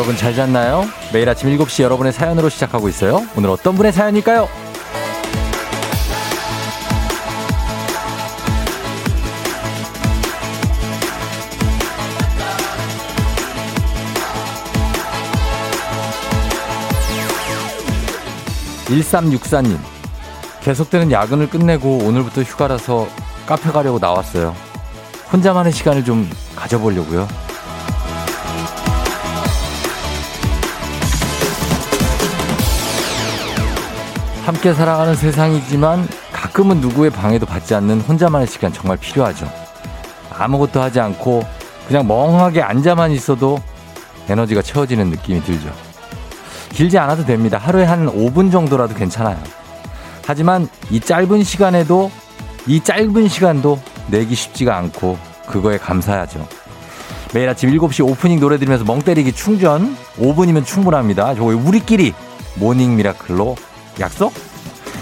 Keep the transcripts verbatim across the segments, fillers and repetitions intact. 여러분 잘 잤나요? 매일 아침 일곱 시 여러분의 사연으로 시작하고 있어요. 오늘 어떤 분의 사연일까요? 일삼육사 님, 계속되는 야근을 끝내고 오늘부터 휴가라서 카페 가려고 나왔어요. 혼자만의 시간을 좀 가져보려고요. 함께 살아가는 세상이지만 가끔은 누구의 방해도 받지 않는 혼자만의 시간 정말 필요하죠. 아무것도 하지 않고 그냥 멍하게 앉아만 있어도 에너지가 채워지는 느낌이 들죠. 길지 않아도 됩니다. 하루에 한 오 분 정도라도 괜찮아요. 하지만 이 짧은 시간에도 이 짧은 시간도 내기 쉽지가 않고 그거에 감사하죠. 매일 아침 일곱 시 오프닝 노래 들으면서 멍 때리기 충전 오 분이면 충분합니다. 저거 우리끼리 모닝 미라클로 약속?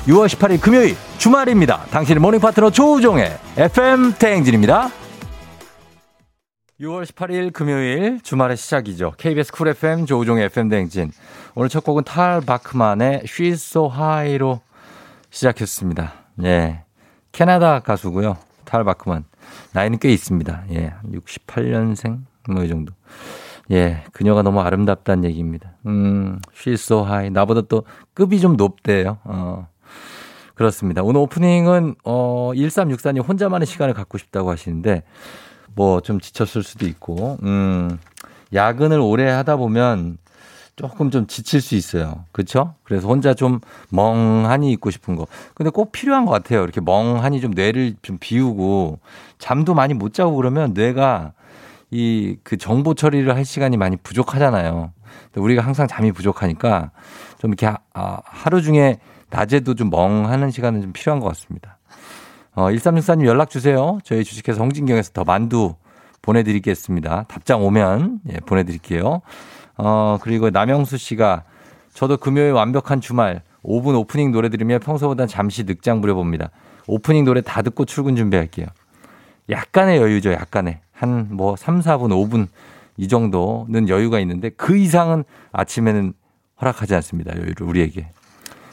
유월 십팔일 금요일 주말입니다. 당신의 모닝 파트너 조우종의 에프엠 대행진입니다. 유월 십팔일 금요일 주말의 시작이죠. 케이비에스 쿨 에프엠 조우종의 에프엠 대행진. 오늘 첫 곡은 탈 바크만의 She's So High로 시작했습니다. 예, 캐나다 가수고요. 탈 바크만. 나이는 꽤 있습니다. 예, 육십팔 년생 뭐 이 정도. 예, 그녀가 너무 아름답다는 얘기입니다. 음, She's So High. 나보다 또 급이 좀 높대요. 어, 그렇습니다. 오늘 오프닝은 어, 일삼육사 님 혼자만의 시간을 갖고 싶다고 하시는데 뭐 좀 지쳤을 수도 있고, 음, 야근을 오래 하다 보면 조금 좀 지칠 수 있어요. 그렇죠? 그래서 혼자 좀 멍하니 있고 싶은 거. 근데 꼭 필요한 것 같아요. 이렇게 멍하니 좀 뇌를 좀 비우고 잠도 많이 못 자고 그러면 뇌가 이 그 정보 처리를 할 시간이 많이 부족하잖아요. 우리가 항상 잠이 부족하니까 좀 이렇게 하, 아, 하루 중에 낮에도 좀 멍하는 시간은 좀 필요한 것 같습니다. 어, 일삼육사 님 연락 주세요. 저희 주식회사 홍진경에서 더 만두 보내드리겠습니다. 답장 오면 예, 보내드릴게요. 어, 그리고 남영수 씨가 저도 금요일 완벽한 주말 오 분 오프닝 노래 들으며 평소보다 잠시 늑장 부려봅니다. 오프닝 노래 다 듣고 출근 준비할게요. 약간의 여유죠. 약간의. 한 뭐 삼, 사 분, 오 분 이 정도는 여유가 있는데 그 이상은 아침에는 허락하지 않습니다. 여유를 우리에게.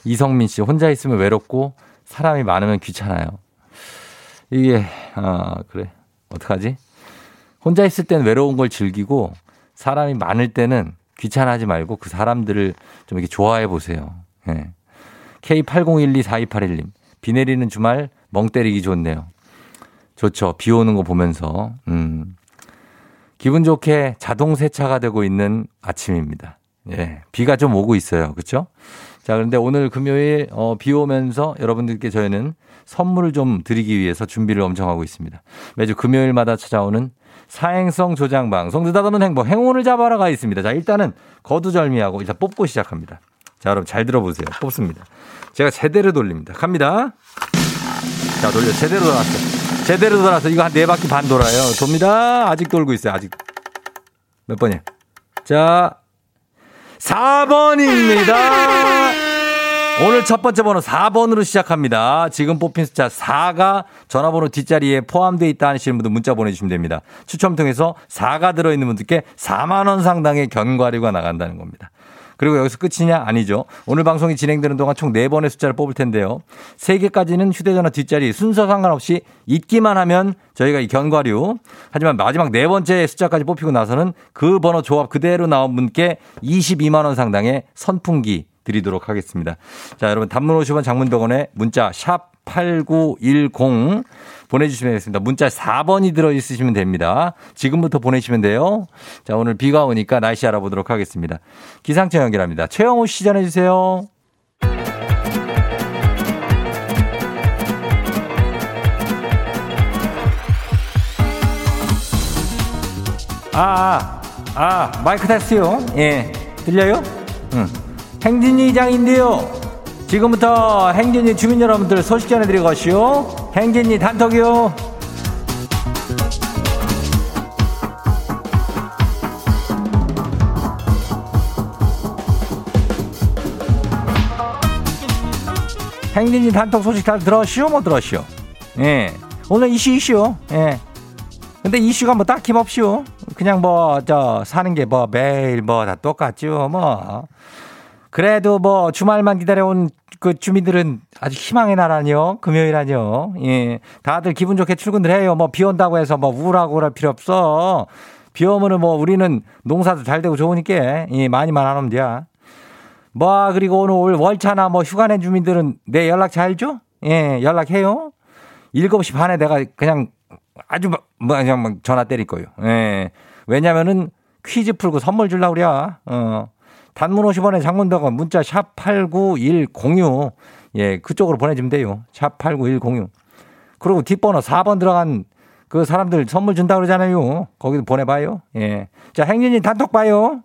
이성민 씨 혼자 있으면 외롭고 사람이 많으면 귀찮아요. 이게 아 그래. 어떡하지? 혼자 있을 땐 외로운 걸 즐기고 사람이 많을 때는 귀찮아하지 말고 그 사람들을 좀 이렇게 좋아해 보세요. 네. 케이 팔공일이 사이팔일 님. 비 내리는 주말 멍 때리기 좋네요. 좋죠. 비 오는 거 보면서. 음. 기분 좋게 자동 세차가 되고 있는 아침입니다. 예. 비가 좀 오고 있어요. 그렇죠? 자, 그런데 오늘 금요일 어, 비 오면서 여러분들께 저희는 선물을 좀 드리기 위해서 준비를 엄청 하고 있습니다. 매주 금요일마다 찾아오는 사행성 조장 방송 느닷없는 행복 행운을 잡아라 가 있습니다. 자, 일단은 거두절미하고 일단 뽑고 시작합니다. 자, 여러분 잘 들어보세요. 뽑습니다. 제가 제대로 돌립니다. 갑니다. 자, 돌려. 제대로 돌았어요. 제대로 돌아서 이거 한 네 바퀴 반 돌아요. 돕니다. 아직 돌고 있어요. 아직. 몇 번이야? 자, 사 번입니다. 오늘 첫 번째 번호 사 번으로 시작합니다. 지금 뽑힌 숫자 사가 전화번호 뒷자리에 포함되어 있다 하시는 분들 문자 보내주시면 됩니다. 추첨 통해서 사가 들어있는 분들께 사만 원 상당의 견과류가 나간다는 겁니다. 그리고 여기서 끝이냐? 아니죠. 오늘 방송이 진행되는 동안 총 네 번의 숫자를 뽑을 텐데요. 세 개까지는 휴대전화 뒷자리 순서 상관없이 잊기만 하면 저희가 이 견과류. 하지만 마지막 네 번째 숫자까지 뽑히고 나서는 그 번호 조합 그대로 나온 분께 이십이만 원 상당의 선풍기 드리도록 하겠습니다. 자, 여러분 단문 오십 원 장문 백 원에 문자 샵 팔구일공 보내주시면 되겠습니다. 문자 사 번이 들어있으시면 됩니다. 지금부터 보내시면 돼요. 자, 오늘 비가 오니까 날씨 알아보도록 하겠습니다. 기상청 연결합니다. 최영호 씨 전해주세요. 아, 아, 아, 마이크 테스트요. 예, 들려요? 응. 행진이 이장인데요. 지금부터 행진이 주민 여러분들 소식 전해드릴 것이요. 행진이 단톡이요. 행진이 단톡 소식 다 들었시오? 못 들었시오? 예. 오늘 이슈 이슈요. 예. 근데 이슈가 뭐 딱히 없시오. 그냥 뭐 저 사는 게 뭐 매일 뭐 다 똑같죠 뭐. 그래도 뭐 주말만 기다려온 그 주민들은 아주 희망의 나라뇨. 금요일하뇨. 예. 다들 기분 좋게 출근을 해요. 뭐 비 온다고 해서 뭐 우울하고 그럴 필요 없어. 비 오면은 뭐 우리는 농사도 잘 되고 좋으니까. 예. 많이만 안 오면 돼. 뭐 그리고 오늘 월차나 뭐 휴가 낸 주민들은 내 연락 잘 줘? 예. 연락해요. 일곱 시 반에 내가 그냥 아주 막 그냥 막 전화 때릴 거예요. 예. 왜냐면은 퀴즈 풀고 선물 주려고 그래. 어. 단문 오십 원에 장문병원 문자 샵 팔구일공육. 예, 그쪽으로 보내주면 돼요. 샵 팔구일공육. 그리고 뒷번호 사 번 들어간 그 사람들 선물 준다고 그러잖아요. 거기도 보내봐요. 예. 자, 행진이 단톡 봐요.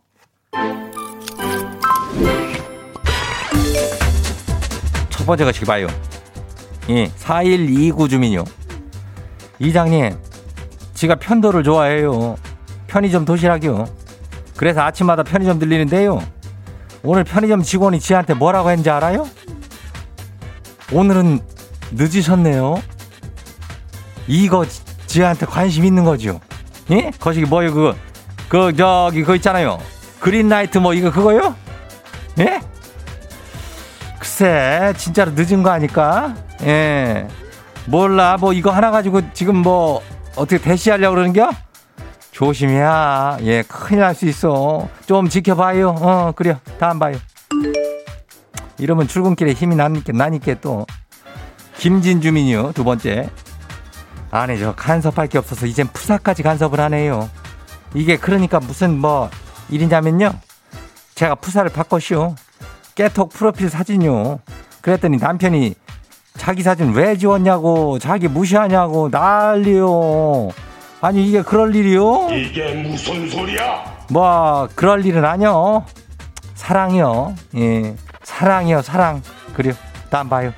첫 번째 거 지금 봐요. 예, 사일이구 주민요. 이장님, 지가 편도를 좋아해요. 편의점 도시락이요. 그래서 아침마다 편의점 들리는데요. 오늘 편의점 직원이 지한테 뭐라고 했는지 알아요? 오늘은 늦으셨네요. 이거 지한테 관심 있는 거죠? 예? 거시기 뭐요 그거? 그 저기 그거 있잖아요. 그린라이트 뭐 이거 그거요? 예? 글쎄 진짜로 늦은 거 아닐까? 예. 몰라 뭐 이거 하나 가지고 지금 뭐 어떻게 대시하려고 그러는겨? 조심이야. 예, 큰일 날 수 있어. 좀 지켜봐요. 어, 그래. 다음 봐요. 이러면 출근길에 힘이 나니까, 나니까 또. 김진 주민이요. 두 번째. 아니, 저 간섭할 게 없어서 이젠 푸사까지 간섭을 하네요. 이게 그러니까 무슨 뭐 일이냐면요. 제가 푸사를 바꿨쇼. 깨톡 프로필 사진요. 그랬더니 남편이 자기 사진 왜 지웠냐고, 자기 무시하냐고 난리요. 아니 이게 그럴 일이요? 이게 무슨 소리야? 뭐 그럴 일은 아니요. 사랑이요. 예, 사랑이요 사랑. 그래요. 다음 봐요.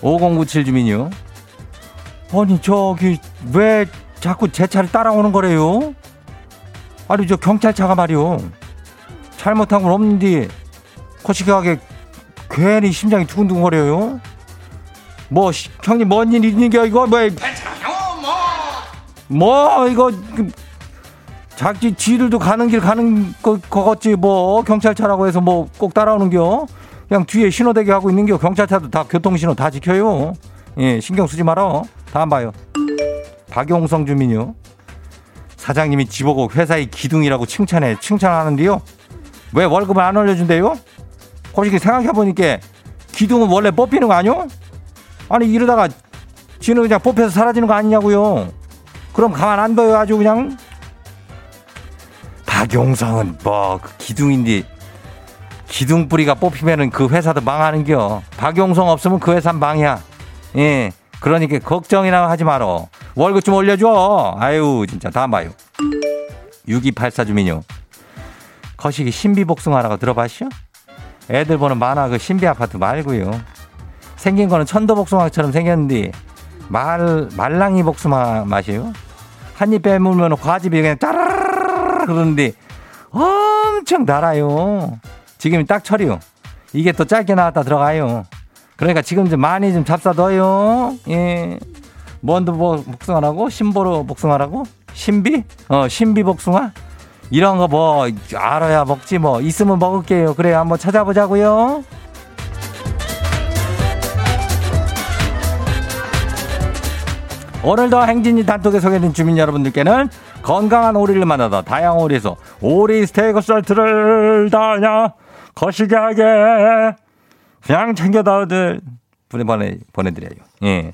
오공구칠 주민이요. 아니 저기 왜 자꾸 제 차를 따라오는 거래요? 아니 저 경찰차가 말이요. 잘못한 건 없는데 거시기하게 괜히 심장이 두근두근 거려요. 뭐 시, 형님 뭔 일 있는 게 이거 뭐. 뭐 이거 자기 지들도 가는 길 가는 거 같지 뭐 경찰차라고 해서 뭐 꼭 따라오는겨. 그냥 뒤에 신호대기 하고 있는겨. 경찰차도 다 교통신호 다 지켜요. 예, 신경 쓰지 마라. 다음 봐요. 박용성 주민요. 사장님이 집오고 회사의 기둥이라고 칭찬해 칭찬하는데요. 왜 월급을 안 올려준대요? 솔직히 생각해보니까 기둥은 원래 뽑히는 거 아니요? 아니 이러다가 지는 그냥 뽑혀서 사라지는 거 아니냐고요. 그럼 가만 안 둬요 아주 그냥. 박용성은 뭐 그 기둥인데 기둥뿌리가 뽑히면은 그 회사도 망하는겨. 박용성 없으면 그 회사 망이야. 예, 그러니까 걱정이나 하지 마라. 월급 좀 올려줘. 아유 진짜. 다음 봐요. 육이팔사 주민요. 거시기 신비복숭아라고 들어봤쇼? 애들 보는 만화 그 신비아파트 말고요. 생긴 거는 천도복숭아처럼 생겼는데 말 말랑이 복숭아 맛이요. 한 입 빼물면 과즙이 그냥 짜라라라 그러는데 엄청 달아요. 지금이 딱 철이요. 이게 또 짧게 나왔다 들어가요. 그러니까 지금 좀 많이 좀 잡사둬요. 예. 뭔도 뭐 복숭아라고? 심보로 복숭아라고? 신비? 어, 신비 복숭아? 이런 거 뭐 알아야 먹지 뭐. 있으면 먹을게요. 그래 한번 찾아보자고요. 오늘도 행진이 단톡에 소개된 주민 여러분들께는 건강한 오리를 만나다 다양한 오리에서 오리 스테이크 썰트를 다냐 거시기하게 그냥 챙겨다들 보내 보내드려요. 예.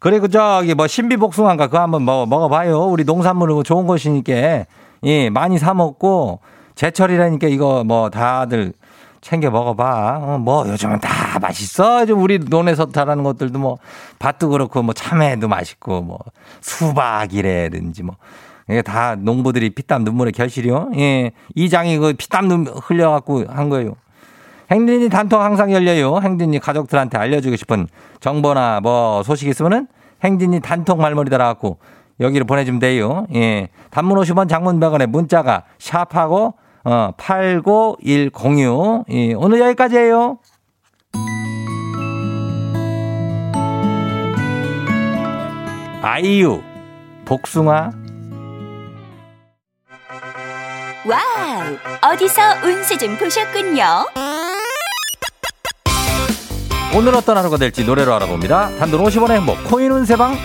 그리고 저기 뭐 신비복숭아인가 그거 한번 뭐 먹어봐요. 우리 농산물은 좋은 것이니까 예 많이 사 먹고 제철이라니까 이거 뭐 다들 챙겨 먹어봐. 어, 뭐 요즘은 다 맛있어. 요즘 우리 논에서 자라는 것들도 뭐 밭도 그렇고 뭐 참외도 맛있고 뭐 수박이라든지 뭐 이게 다 농부들이 피땀 눈물의 결실이요. 예, 이장이 그 피땀 눈 흘려갖고 한 거예요. 행진이 단톡 항상 열려요. 행진이 가족들한테 알려주고 싶은 정보나 뭐 소식 있으면은 행진이 단톡 말머리 달아갖고 여기로 보내주면 돼요. 예, 단문 오십 원, 장문 백 원에 문자가 샵하고. 어, 팔구일공육. 예, 오늘 여기까지예요. 아이유 복숭아. 와우! 어디서 운세 좀 보셨군요. 오늘 어떤 하루가 될지 노래로 알아봅니다. 단돈 오십 원의 행복 코인 운세방.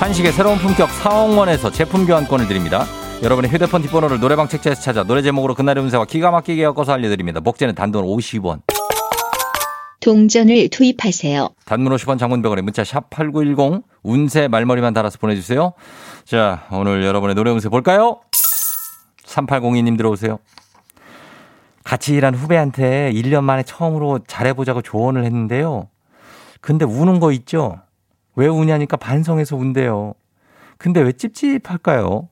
한식의 새로운 품격 사홍원에서 제품 교환권을 드립니다. 여러분의 휴대폰 뒷번호를 노래방 책자에서 찾아 노래 제목으로 그날의 운세와 기가 막히게 엮어서 알려드립니다. 목재는 단돈 오십 원. 동전을 투입하세요. 단문 오십 원, 장문 백 원에 문자 샵 팔구일공, 운세 말머리만 달아서 보내주세요. 자, 오늘 여러분의 노래 운세 볼까요? 삼팔공이 님 들어오세요. 같이 일한 후배한테 일 년 만에 처음으로 잘해보자고 조언을 했는데요. 근데 우는 거 있죠? 왜 우냐니까 반성해서 운대요. 근데 왜 찝찝할까요?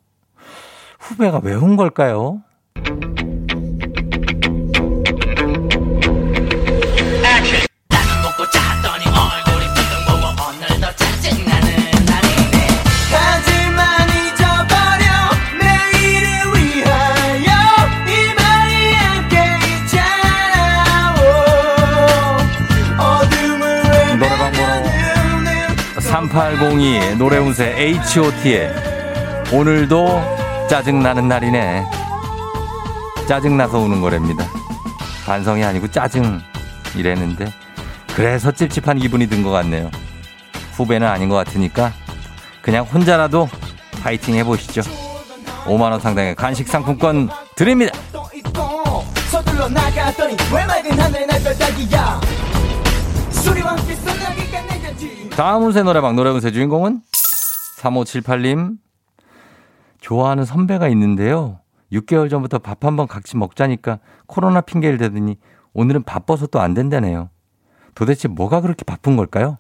후배가 왜 운 걸까요? 삼팔공이 노래운세 에이치 오.T의 오늘도 짜증나는 날이네. 짜증나서 우는 거랍니다. 반성이 아니고 짜증 이랬는데 그래서 찝찝한 기분이 든 것 같네요. 후배는 아닌 것 같으니까 그냥 혼자라도 파이팅 해보시죠. 오만 원 상당의 간식 상품권 드립니다. 서둘러 나갔더니 왜 맑은 하늘 날 뼈다귀야. 소리와 함께 쏟아지게 내겠지. 다음 운세 노래방 노래 운세 주인공은 삼오칠팔 님. 좋아하는 선배가 있는데요. 육 개월 전부터 밥 한번 같이 먹자니까 코로나 핑계를 대더니 오늘은 바빠서 또 안 된다네요. 도대체 뭐가 그렇게 바쁜 걸까요?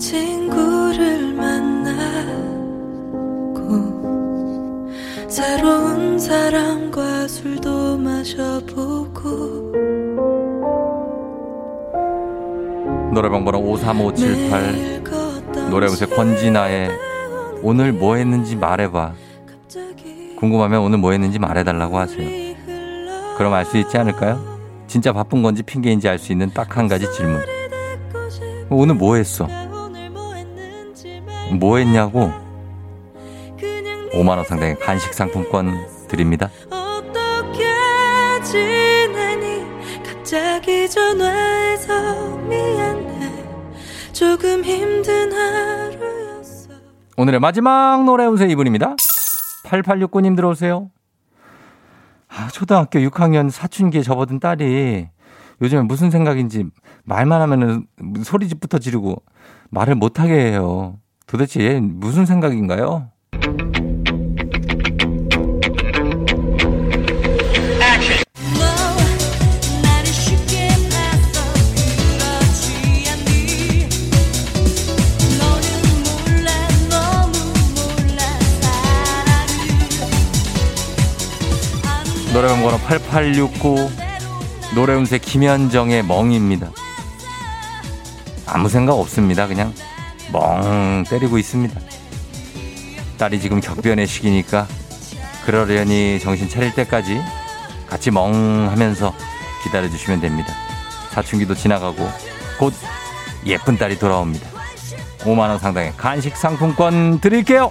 친구를 만나고 새로운 사람과 술도 마셔보고 노래방 번호 오삼오칠팔 노래운세 권진아의 오늘 뭐 했는지 말해봐. 궁금하면 오늘 뭐 했는지 말해달라고 하세요. 그럼 알 수 있지 않을까요? 진짜 바쁜 건지 핑계인지 알 수 있는 딱 한 가지 질문. 오늘 뭐 했어? 뭐 했냐고? 오만 원 상당의 간식 상품권 드립니다. 어떻게 지내니 갑자기 전화해서 미안. 조금 힘든 하루였어. 오늘의 마지막 노래 운세 이 분입니다. 팔팔육구 님 들어오세요. 아, 초등학교 육 학년 사춘기에 접어든 딸이 요즘에 무슨 생각인지 말만 하면 소리집부터 지르고 말을 못하게 해요. 도대체 얘 무슨 생각인가요? 노래방 번호 팔팔육구 노래운세 김현정의 멍입니다. 아무 생각 없습니다. 그냥 멍 때리고 있습니다. 딸이 지금 격변의 시기니까 그러려니 정신 차릴 때까지 같이 멍 하면서 기다려주시면 됩니다. 사춘기도 지나가고 곧 예쁜 딸이 돌아옵니다. 오만 원 상당의 간식 상품권 드릴게요.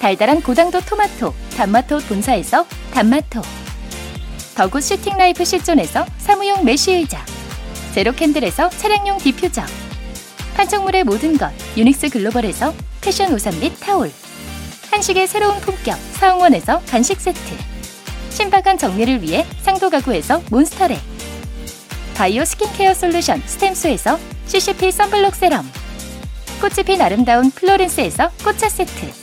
달달한 고당도 토마토, 단마토 본사에서 단마토, 더굿 시팅라이프 시존에서 사무용 메쉬의자, 제로캔들에서 차량용 디퓨저, 판촉물의 모든 것 유닉스 글로벌에서 패션 우산 및 타올, 한식의 새로운 품격 사홍원에서 간식 세트, 신박한 정리를 위해 상도 가구에서 몬스터랩, 바이오 스킨케어 솔루션 스템스에서 씨씨피 선블록 세럼, 꽃이 핀 아름다운 플로렌스에서 꽃차 세트,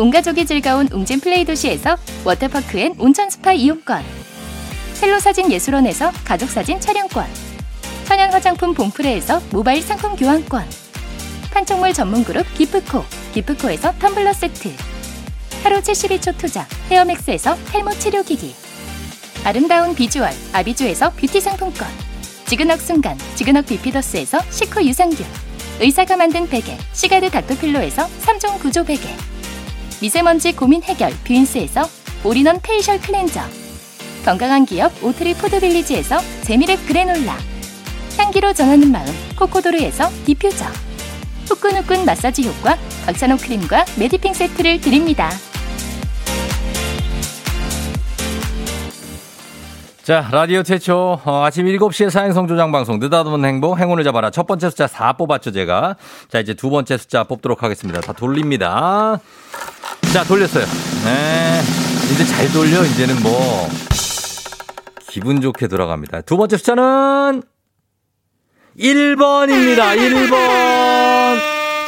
온가족이 즐거운 웅진플레이 도시에서 워터파크 앤 온천스파 이용권, 첼로사진예술원에서 가족사진 촬영권, 천연화장품 봉프레에서 모바일 상품 교환권, 판촉물 전문그룹 기프코 기프코에서 텀블러 세트, 하루 칠십이 초 투자 헤어맥스에서 탈모 치료기기, 아름다운 비주얼 아비주에서 뷰티 상품권, 지그넉 순간 지그넉 비피더스에서 식후 유산균, 의사가 만든 베개 시가드 닥터필로에서 삼 종 구조 베개, 미세먼지 고민 해결 뷰인스에서 올인원 페이셜 클렌저, 건강한 기업 오트리 푸드빌리지에서 재미랩 그래놀라, 향기로 전하는 마음 코코도르에서 디퓨저, 후끈후끈 마사지 효과 박찬호 크림과 메디핑 세트를 드립니다. 자, 라디오 최초 어, 아침 일곱 시에 사행성조장 방송 느닷없는 행복 행운을 잡아라. 첫 번째 숫자 사 뽑았죠 제가. 자, 이제 두 번째 숫자 뽑도록 하겠습니다. 다 돌립니다. 자, 돌렸어요. 네, 이제 잘 돌려. 이제는 뭐 기분 좋게 돌아갑니다. 두 번째 숫자는 일 번입니다. 일 번.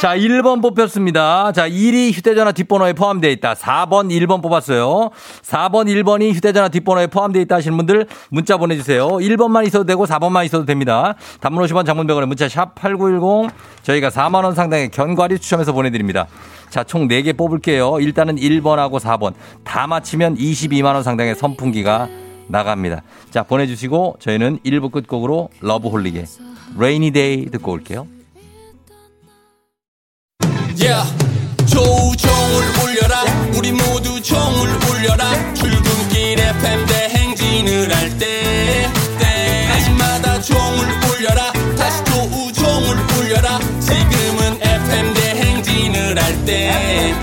자, 일 번 뽑혔습니다. 자, 일이 휴대전화 뒷번호에 포함되어 있다. 사 번, 일 번 뽑았어요. 사 번, 일 번이 휴대전화 뒷번호에 포함되어 있다 하시는 분들 문자 보내주세요. 일 번만 있어도 되고 사 번만 있어도 됩니다. 단문 오십 원, 장문 백 원에 문자 샵 팔구일공. 저희가 사만 원 상당의 견과류 추첨해서 보내드립니다. 자, 총 네 개 뽑을게요. 일단은 일 번하고 사 번. 다 맞히면 이십이만 원 상당의 선풍기가 나갑니다. 자, 보내주시고 저희는 일 부 끝곡으로 러브홀릭의 레이니 데이 듣고 올게요. Yeah. 조우종을 울려라. yeah. 우리 모두 종을 울려라. yeah. 출근길 에프엠 대행진을 할 때 때마다 종을 울려라. 다시 조우종을 울려라. 지금은 에프엠 대행진을 할 때 yeah.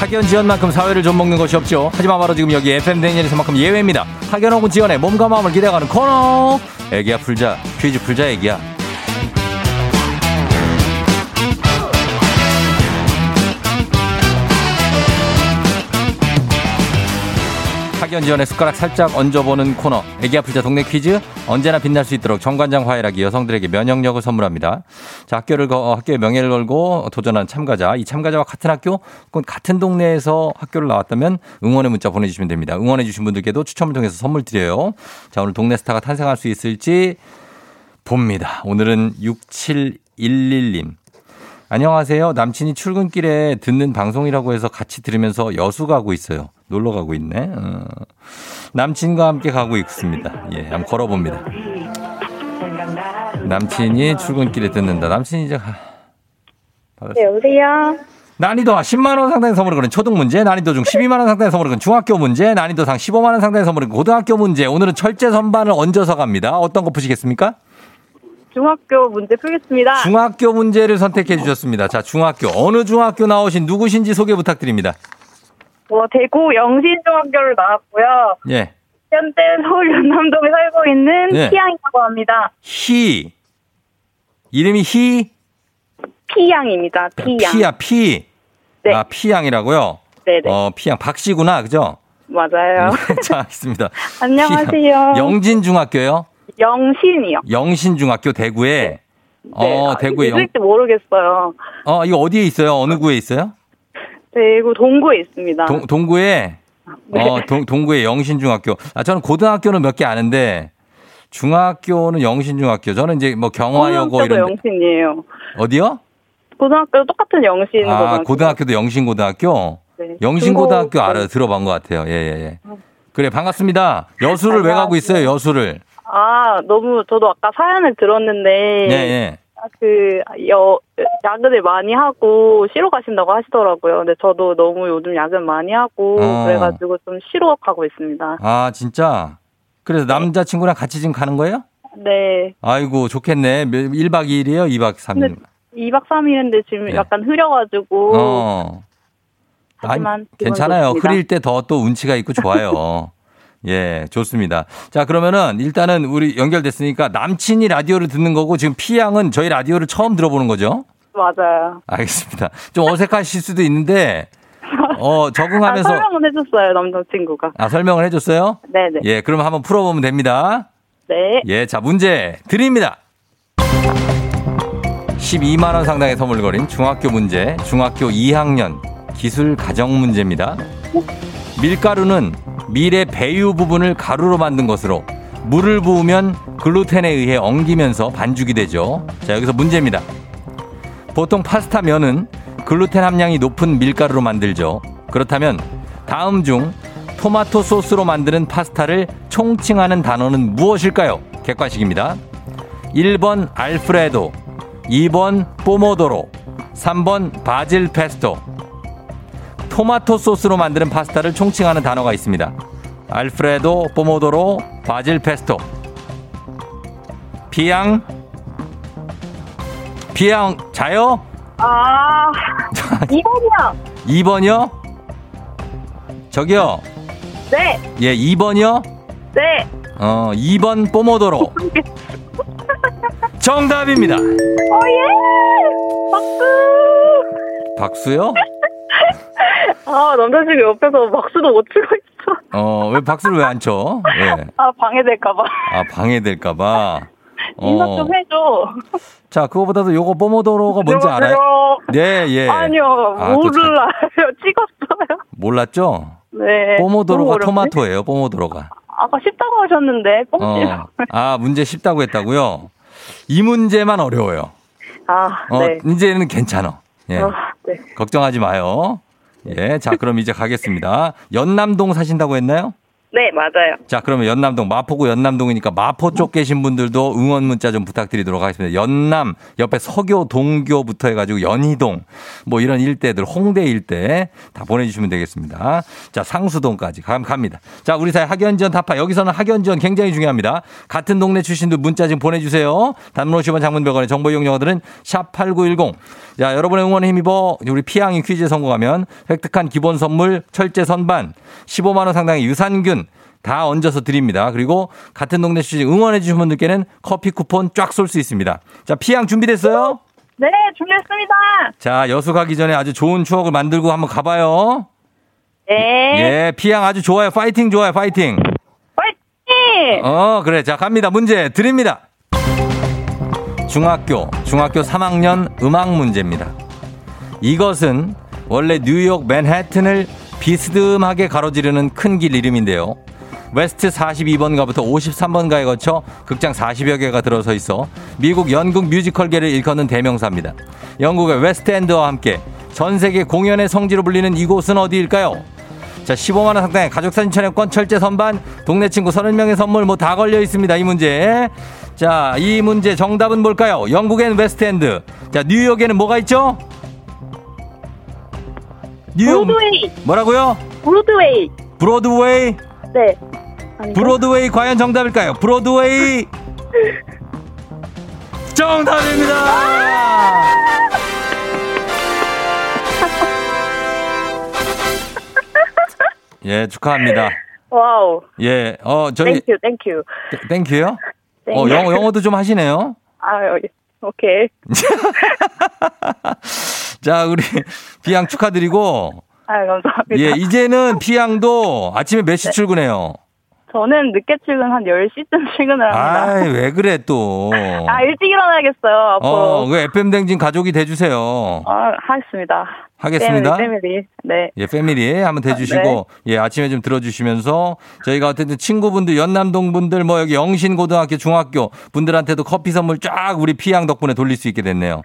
학연지연만큼 사회를 좀 먹는 것이 없죠. 하지만 바로 지금 여기 에프엠 대행진에서만큼 예외입니다. 학연하고 지연의 몸과 마음을 기대하는 코너. 애기야 풀자. 퀴즈 풀자 애기야. 학연지연의 숟가락 살짝 얹어보는 코너. 애기야 풀자 동네 퀴즈. 언제나 빛날 수 있도록 정관장 화이락이 여성들에게 면역력을 선물합니다. 자, 학교를 거, 학교에 명예를 걸고 도전한 참가자. 이 참가자와 같은 학교, 혹은 같은 동네에서 학교를 나왔다면 응원의 문자 보내주시면 됩니다. 응원해 주신 분들께도 추첨을 통해서 선물 드려요. 자, 오늘 동네 스타가 탄생할 수 있을지 봅니다. 오늘은 육칠일일 님. 안녕하세요. 남친이 출근길에 듣는 방송이라고 해서 같이 들으면서 여수 가고 있어요. 놀러 가고 있네. 어. 남친과 함께 가고 있습니다. 예, 한번 걸어봅니다. 남친이 출근길에 듣는다. 남친이 이제 가. 받았습니다. 네, 여보세요. 난이도가 십만 원 상당의 선물을 거는 초등 문제, 난이도 중 십이만 원 상당의 선물을 거는 중학교 문제, 난이도 상 십오만 원 상당의 선물을 거는 고등학교 문제. 오늘은 철제 선반을 얹어서 갑니다. 어떤 거 푸시겠습니까? 중학교 문제 풀겠습니다. 중학교 문제를 선택해 주셨습니다. 자, 중학교. 어느 중학교 나오신 누구신지 소개 부탁드립니다. 뭐, 대구 영신 중학교를 나왔고요. 예. 현재 서울 연남동에 살고 있는 예. 희양이라고 합니다. 희. 이름이 희? 피양입니다. 피양. 피야, 피. 네. 아, 피양이라고요? 네네. 어, 피양. 박씨구나, 그죠? 맞아요. 자, 있습니다. 안녕하세요. 피양. 영진 중학교요? 영신이요. 영신 중학교 대구에. 네. 어, 네. 대구에. 영... 모르겠어요. 어, 이거 어디에 있어요? 어느 구에 있어요? 대구 동구에 있습니다. 동, 동구에? 네. 어, 동, 동구에 영신 중학교. 아, 저는 고등학교는 몇 개 아는데 중학교는 영신 중학교. 저는 이제 뭐 경화여고 이런. 고등학교도 영신이에요. 어디요? 고등학교도 똑같은 영신 고등학교. 아, 고등학교도 영신 고등학교? 네. 영신 고등학교 알아요. 들어본 것 같아요. 예, 예, 예. 그래, 반갑습니다. 여수를 왜 가고 있어요, 여수를? 아, 너무, 저도 아까 사연을 들었는데. 예, 예. 그, 여, 야근을 많이 하고, 쉬러 가신다고 하시더라고요. 근데 저도 너무 요즘 야근 많이 하고, 어. 그래가지고 좀 쉬러 가고 있습니다. 아, 진짜? 그래서 남자친구랑 같이 지금 가는 거예요? 네. 아이고, 좋겠네. 일 박 이 일이에요? 이 박 삼 일? 이 박 삼 일인데 지금 네. 약간 흐려가지고. 어. 하지만. 아니, 괜찮아요. 좋습니다. 흐릴 때 더 또 운치가 있고 좋아요. 예, 좋습니다. 자, 그러면은 일단은 우리 연결됐으니까 남친이 라디오를 듣는 거고 지금 피양은 저희 라디오를 처음 들어보는 거죠? 맞아요. 알겠습니다. 좀 어색하실 수도 있는데 어, 적응하면서. 아, 설명은 해줬어요, 남자친구가. 아, 설명을 해줬어요? 네네. 예, 그럼 한번 풀어보면 됩니다. 네. 예, 자, 문제 드립니다. 십이만 원 상당의 선물거린 중학교 문제, 중학교 이 학년 기술 가정 문제입니다. 밀가루는 밀의 배유 부분을 가루로 만든 것으로 물을 부으면 글루텐에 의해 엉기면서 반죽이 되죠. 자, 여기서 문제입니다. 보통 파스타 면은 글루텐 함량이 높은 밀가루로 만들죠. 그렇다면 다음 중 토마토 소스로 만드는 파스타를 총칭하는 단어는 무엇일까요? 객관식입니다. 일 번 알프레도, 이 번 포모도로, 삼 번 바질 페스토. 토마토 소스로 만드는 파스타를 총칭하는 단어가 있습니다. 알프레도, 포모도로, 바질 페스토. 비양. 비양 자요? 아, 이 번이요. 이 번이요? 저기요. 네. 예, 이 번이요? 네. 어, 이 번 포모도로. 정답입니다. 어, 예. 박수. 박수요? 아, 남자친구 옆에서 박수도 못 치고 있어. 어, 왜 박수를 왜 안 쳐? 예. 아, 방해될까봐. 아, 방해될까봐. 인사 어. 좀 해줘. 자, 그거보다도 요거 뽀모도로가 뭔지 들어, 알아요? 네, 예. 아니요, 아, 몰라요. 찍었어요. 몰랐죠? 네. 뽀모도로가 토마토예요, 뽀모도로가. 아까 쉽다고 하셨는데, 뽕치로. 어. 아, 문제 쉽다고 했다고요? 이 문제만 어려워요. 아, 어, 네. 이제는 괜찮아. 예. 어, 네. 걱정하지 마요. 예, 자, 그럼 이제 가겠습니다. 연남동 사신다고 했나요? 네, 맞아요. 자, 그러면 연남동, 마포구 연남동이니까 마포 쪽 계신 분들도 응원 문자 좀 부탁드리도록 하겠습니다. 연남, 옆에 서교, 동교부터 해가지고 연희동, 뭐 이런 일대들, 홍대 일대 다 보내주시면 되겠습니다. 자, 상수동까지 갑니다. 자, 우리 사회 학연지원 타파. 여기서는 학연지원 굉장히 중요합니다. 같은 동네 출신들 문자 좀 보내주세요. 단문 오십 원, 장문 백 원의 정보 이용 영어들은 샵팔구일공. 자, 여러분의 응원에 힘입어 우리 피양이 퀴즈에 성공하면 획득한 기본 선물, 철제 선반, 십오만 원 상당의 유산균, 다 얹어서 드립니다. 그리고 같은 동네 출신 응원해 주신 분들께는 커피 쿠폰 쫙 쏠 수 있습니다. 자, 피양 준비됐어요? 네, 준비됐습니다. 자, 여수 가기 전에 아주 좋은 추억을 만들고 한번 가봐요. 네. 예, 피양 아주 좋아요. 파이팅 좋아요. 파이팅. 파이팅. 어, 그래. 자, 갑니다. 문제 드립니다. 중학교, 중학교 삼 학년 음악 문제입니다. 이것은 원래 뉴욕 맨해튼을 비스듬하게 가로지르는 큰 길 이름인데요. 웨스트 사십이 번가부터 오십삼 번가에 거쳐 극장 사십여 개가 들어서 있어 미국 연극 뮤지컬계를 일컫는 대명사입니다. 영국의 웨스트엔드와 함께 전 세계 공연의 성지로 불리는 이곳은 어디일까요? 자, 십오만 원 상당의 가족사진 촬영권, 철제 선반, 동네 친구 삼십 명의 선물 뭐 다 걸려 있습니다. 이 문제. 자, 이 문제 정답은 뭘까요? 영국엔 웨스트엔드. 자, 뉴욕에는 뭐가 있죠? 뉴욕 브로드웨이. 뭐라고요? 브로드웨이. 브로드웨이? 네. 아닌가? 브로드웨이 과연 정답일까요? 브로드웨이. 정답입니다. 예, 축하합니다. 와우. 예, 어 저희 땡큐 땡큐. 땡큐요? 어, 영어 영어도 좀 하시네요. 아, 오케이. 자, 우리 피양 축하드리고. 아, 감사합니다. 예, 이제는 피양도 아침에 몇 시 네. 출근해요? 저는 늦게 출근, 한 열 시쯤 출근을 합니다. 아이, 왜 그래 또. 아, 일찍 일어나야겠어요. 앞으로. 어, 그 에프엠 댕진 가족이 돼주세요. 아, 하겠습니다. 하겠습니다. 패밀리, 패밀리. 네. 예, 패밀리 한번 대주시고, 아, 네. 예, 아침에 좀 들어주시면서 저희가 어쨌든 친구분들, 연남동 분들, 뭐 여기 영신 고등학교, 중학교 분들한테도 커피 선물 쫙 우리 피양 덕분에 돌릴 수 있게 됐네요.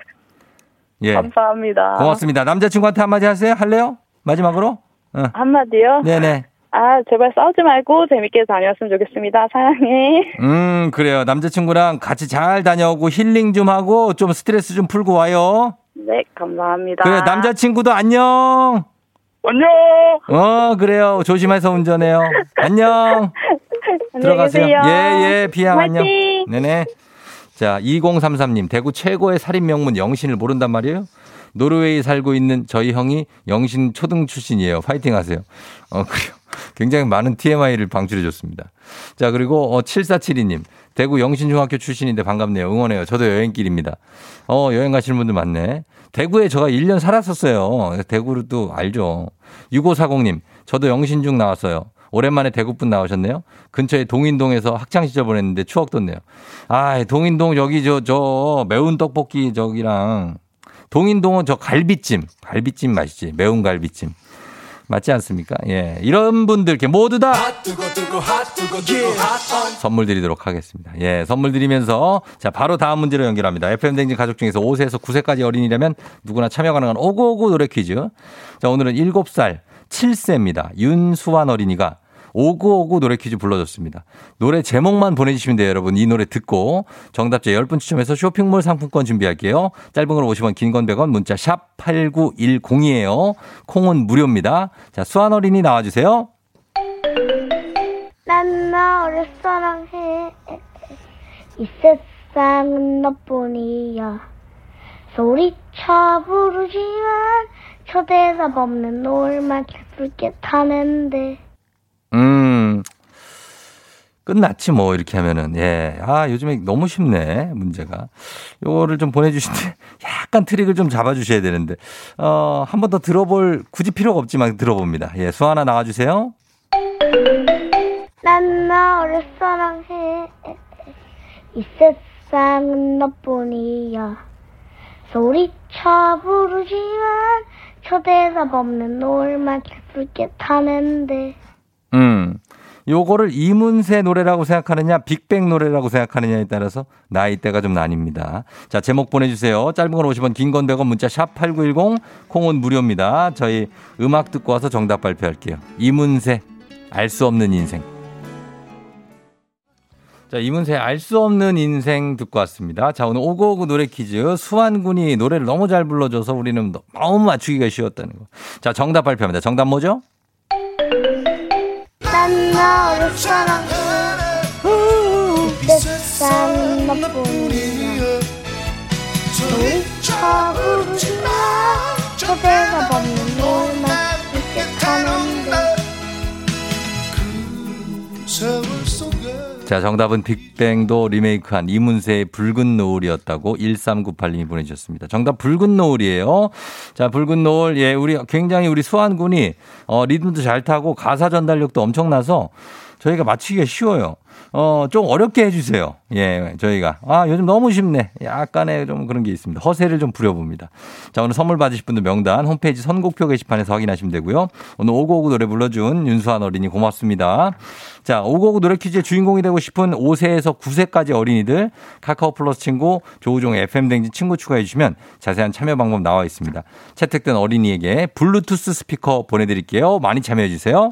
예. 감사합니다. 고맙습니다. 남자친구한테 한마디 하세요? 할래요? 마지막으로? 어. 한마디요? 네네. 아, 제발 싸우지 말고 재밌게 다녀왔으면 좋겠습니다. 사랑해. 음, 그래요. 남자친구랑 같이 잘 다녀오고 힐링 좀 하고 좀 스트레스 좀 풀고 와요. 네, 감사합니다. 그래, 남자친구도 안녕. 안녕. 어, 그래요. 조심해서 운전해요. 안녕. 들어가세요. 예, 예, 비양 안녕. 네네. 자, 이공삼삼 님, 대구 최고의 살인 명문 영신을 모른단 말이에요? 노르웨이 살고 있는 저희 형이 영신 초등 출신이에요. 파이팅 하세요. 어, 그래요. 굉장히 많은 티엠아이를 방출해줬습니다. 자, 그리고 어, 칠사칠이 님. 대구 영신 중학교 출신인데 반갑네요. 응원해요. 저도 여행길입니다. 어, 여행 가시는 분들 많네. 대구에 제가 일 년 살았었어요. 대구를 또 알죠. 육오사공 님. 저도 영신 중 나왔어요. 오랜만에 대구분 나오셨네요. 근처에 동인동에서 학창시절 보냈는데 추억 돋네요. 아, 동인동 여기 저, 저 매운 떡볶이 저기랑 동인동은 저 갈비찜. 갈비찜 맛있지. 매운 갈비찜. 맞지 않습니까? 예. 이런 분들께 모두 다 선물 드리도록 하겠습니다. 예. 선물 드리면서 자, 바로 다음 문제로 연결합니다. 에프엠 댕진 가족 중에서 오 세에서 구 세까지 어린이라면 누구나 참여 가능한 오구오구 노래 퀴즈. 자, 오늘은 일곱 살 칠 세입니다. 윤수환 어린이가 오구오구 노래 퀴즈 불러줬습니다. 노래 제목만 보내주시면 돼요, 여러분. 이 노래 듣고 정답자 열 분 추첨해서 쇼핑몰 상품권 준비할게요. 짧은 걸 오십 원, 긴 건 백 원, 문자 샵 팔구일공이에요. 콩은 무료입니다. 자, 수환 어린이 나와주세요. 난 너를 사랑해. 이 세상은 너뿐이야. 소리쳐 부르지만 초대석 없는 노을만 기쁘게 타는데. 음, 끝났지, 뭐, 이렇게 하면은. 예. 아, 요즘에 너무 쉽네, 문제가. 요거를 좀 보내주신데, 약간 트릭을 좀 잡아주셔야 되는데, 어, 한 번 더 들어볼, 굳이 필요가 없지만 들어봅니다. 예, 수아나 나와주세요. 난 너를 사랑해. 이 세상은 너뿐이야. 소리쳐 부르지만, 초대석 없는 노을만 기쁘게 타는데. 음, 요거를 이문세 노래라고 생각하느냐 빅뱅 노래라고 생각하느냐에 따라서 나이대가 좀 나뉩니다. 자, 제목 보내주세요. 짧은 건 오십 원, 긴 건 백 원, 문자 샵 팔구일공, 콩은 무료입니다. 저희 음악 듣고 와서 정답 발표할게요. 이문세 알 수 없는 인생. 자, 이문세 알 수 없는 인생 듣고 왔습니다. 자, 오늘 오구오구 노래 퀴즈. 수환군이 노래를 너무 잘 불러줘서 우리는 너무 맞추기가 쉬웠다는 거. 자, 정답 발표합니다. 정답 뭐죠? 난 너를 사랑해. 세상은 너뿐이야. 소리쳐 부르지마. 초대가 없는 너만 이렇게 타는데. 자, 정답은 빅뱅도 리메이크한 이문세의 붉은 노을이었다고 일삼구팔 님이 보내주셨습니다. 정답 붉은 노을이에요. 자, 붉은 노을. 예, 우리 굉장히 우리 수환군이 어, 리듬도 잘 타고 가사 전달력도 엄청나서 저희가 맞추기가 쉬워요. 어, 좀 어렵게 해주세요. 예, 저희가. 아, 요즘 너무 쉽네. 약간의 좀 그런 게 있습니다. 허세를 좀 부려봅니다. 자, 오늘 선물 받으실 분들 명단 홈페이지 선곡표 게시판에서 확인하시면 되고요. 오늘 오구오구 노래 불러준 윤수한 어린이 고맙습니다. 자, 오구오구 노래 퀴즈의 주인공이 되고 싶은 오 세에서 구 세까지 어린이들 카카오 플러스 친구 조우종의 에프엠 댕진 친구 추가해 주시면 자세한 참여 방법 나와 있습니다. 채택된 어린이에게 블루투스 스피커 보내드릴게요. 많이 참여해 주세요.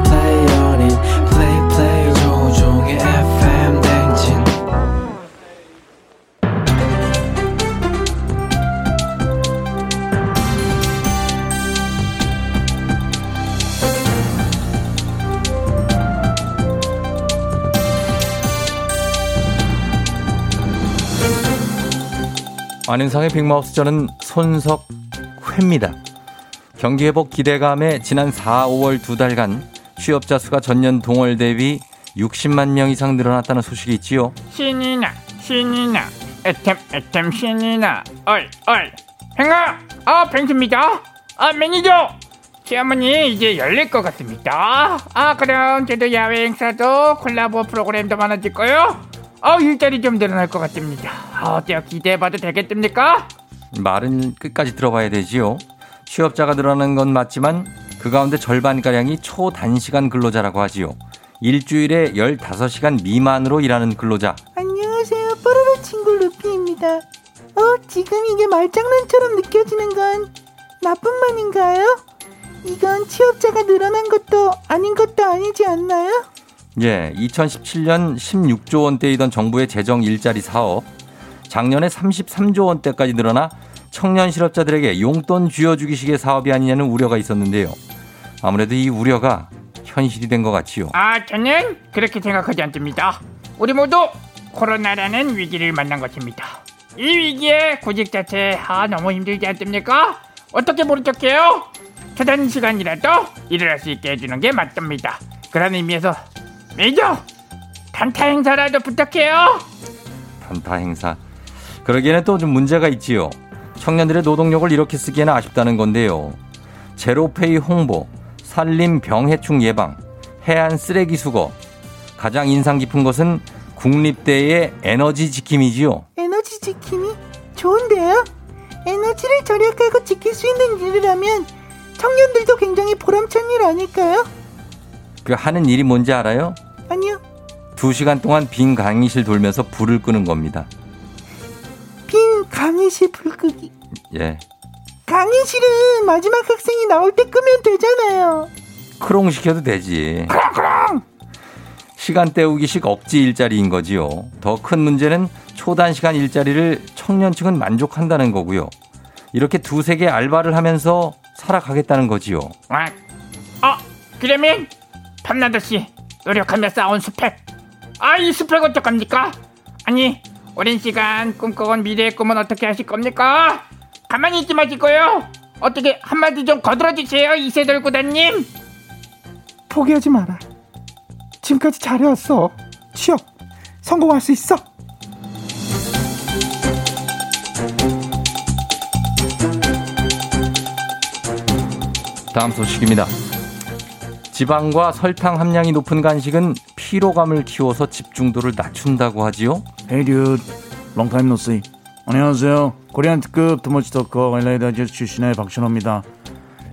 play on it. Play play 조종의 에프엠 댕진. 안윤상의 빅마우스, 저는 손석회입니다. 경기회복 기대감에 지난 사, 오월 두 달간 취업자 수가 전년 동월 대비 육십만 명 이상 늘어났다는 소식이 있지요. 신이나 신이나 애템 애템 신이나 얼얼 행아, 아 뱅수입니다. 아 매니저 시어머니 이제 열릴 것 같습니다. 아 그럼 저도 야외 행사도 콜라보 프로그램도 많아질 거요. 아 일자리 좀 늘어날 것 같습니다. 아, 어때요, 기대해봐도 되겠습니까? 말은 끝까지 들어봐야 되지요. 취업자가 늘어나는 건 맞지만 그 가운데 절반가량이 초단시간 근로자라고 하지요. 일주일에 열다섯 시간 미만으로 일하는 근로자. 안녕하세요, 뽀로로 친구 루피입니다. 어, 지금 이게 말장난처럼 느껴지는 건 나뿐만인가요? 이건 취업자가 늘어난 것도 아닌 것도 아니지 않나요? 예, 이천십칠 년 십육조 원대이던 정부의 재정 일자리 사업, 작년에 삼십삼조 원대까지 늘어나 청년 실업자들에게 용돈 쥐어주기식의 사업이 아니냐는 우려가 있었는데요. 아무래도 이 우려가 현실이 된 것 같지요. 아, 저는 그렇게 생각하지 않습니다. 우리 모두 코로나라는 위기를 만난 것입니다. 이 위기에 구직 자체 아 너무 힘들지 않습니까? 어떻게 모르겠게요? 최단 시간이라도 일을 할 수 있게 해주는 게 맞답니다. 그런 의미에서 매니저 단타 행사라도 부탁해요. 단타 행사, 그러기에는 또 좀 문제가 있지요. 청년들의 노동력을 이렇게 쓰기에는 아쉽다는 건데요. 제로페이 홍보, 산림병해충 예방, 해안 쓰레기 수거. 가장 인상 깊은 것은 국립대의 에너지 지킴이지요. 에너지 지킴이? 좋은데요? 에너지를 절약하고 지킬 수 있는 일이라면 청년들도 굉장히 보람찬 일 아닐까요? 그 하는 일이 뭔지 알아요? 아니요. 두 시간 동안 빈 강의실 돌면서 불을 끄는 겁니다. 빈 강의실 불 끄기? 예. 강의실은 마지막 학생이 나올 때 끄면 되잖아요. 크롱 시켜도 되지. 크롱 크롱. 시간 때우기식 억지 일자리인 거지요. 더 큰 문제는 초단시간 일자리를 청년층은 만족한다는 거고요. 이렇게 두세 개 알바를 하면서 살아가겠다는 거지요. 아, 어, 그러면 밤낮없이 노력하며 쌓아온 스펙, 아, 이 스펙 어떡합니까? 아니, 오랜 시간 꿈꿔온 미래의 꿈은 어떻게 하실 겁니까? 가만히 있지 마시고요. 어떻게 한마디 좀 거들어주세요, 이세돌 구단님. 포기하지 마라. 지금까지 잘해왔어. 취업 성공할 수 있어. 다음 소식입니다. 지방과 설탕 함량이 높은 간식은 피로감을 키워서 집중도를 낮춘다고 하지요. Hey dude, long time no see. 안녕하세요. 코리안 특급 투머치토커 엘에이 다이저 출신의 박신호입니다.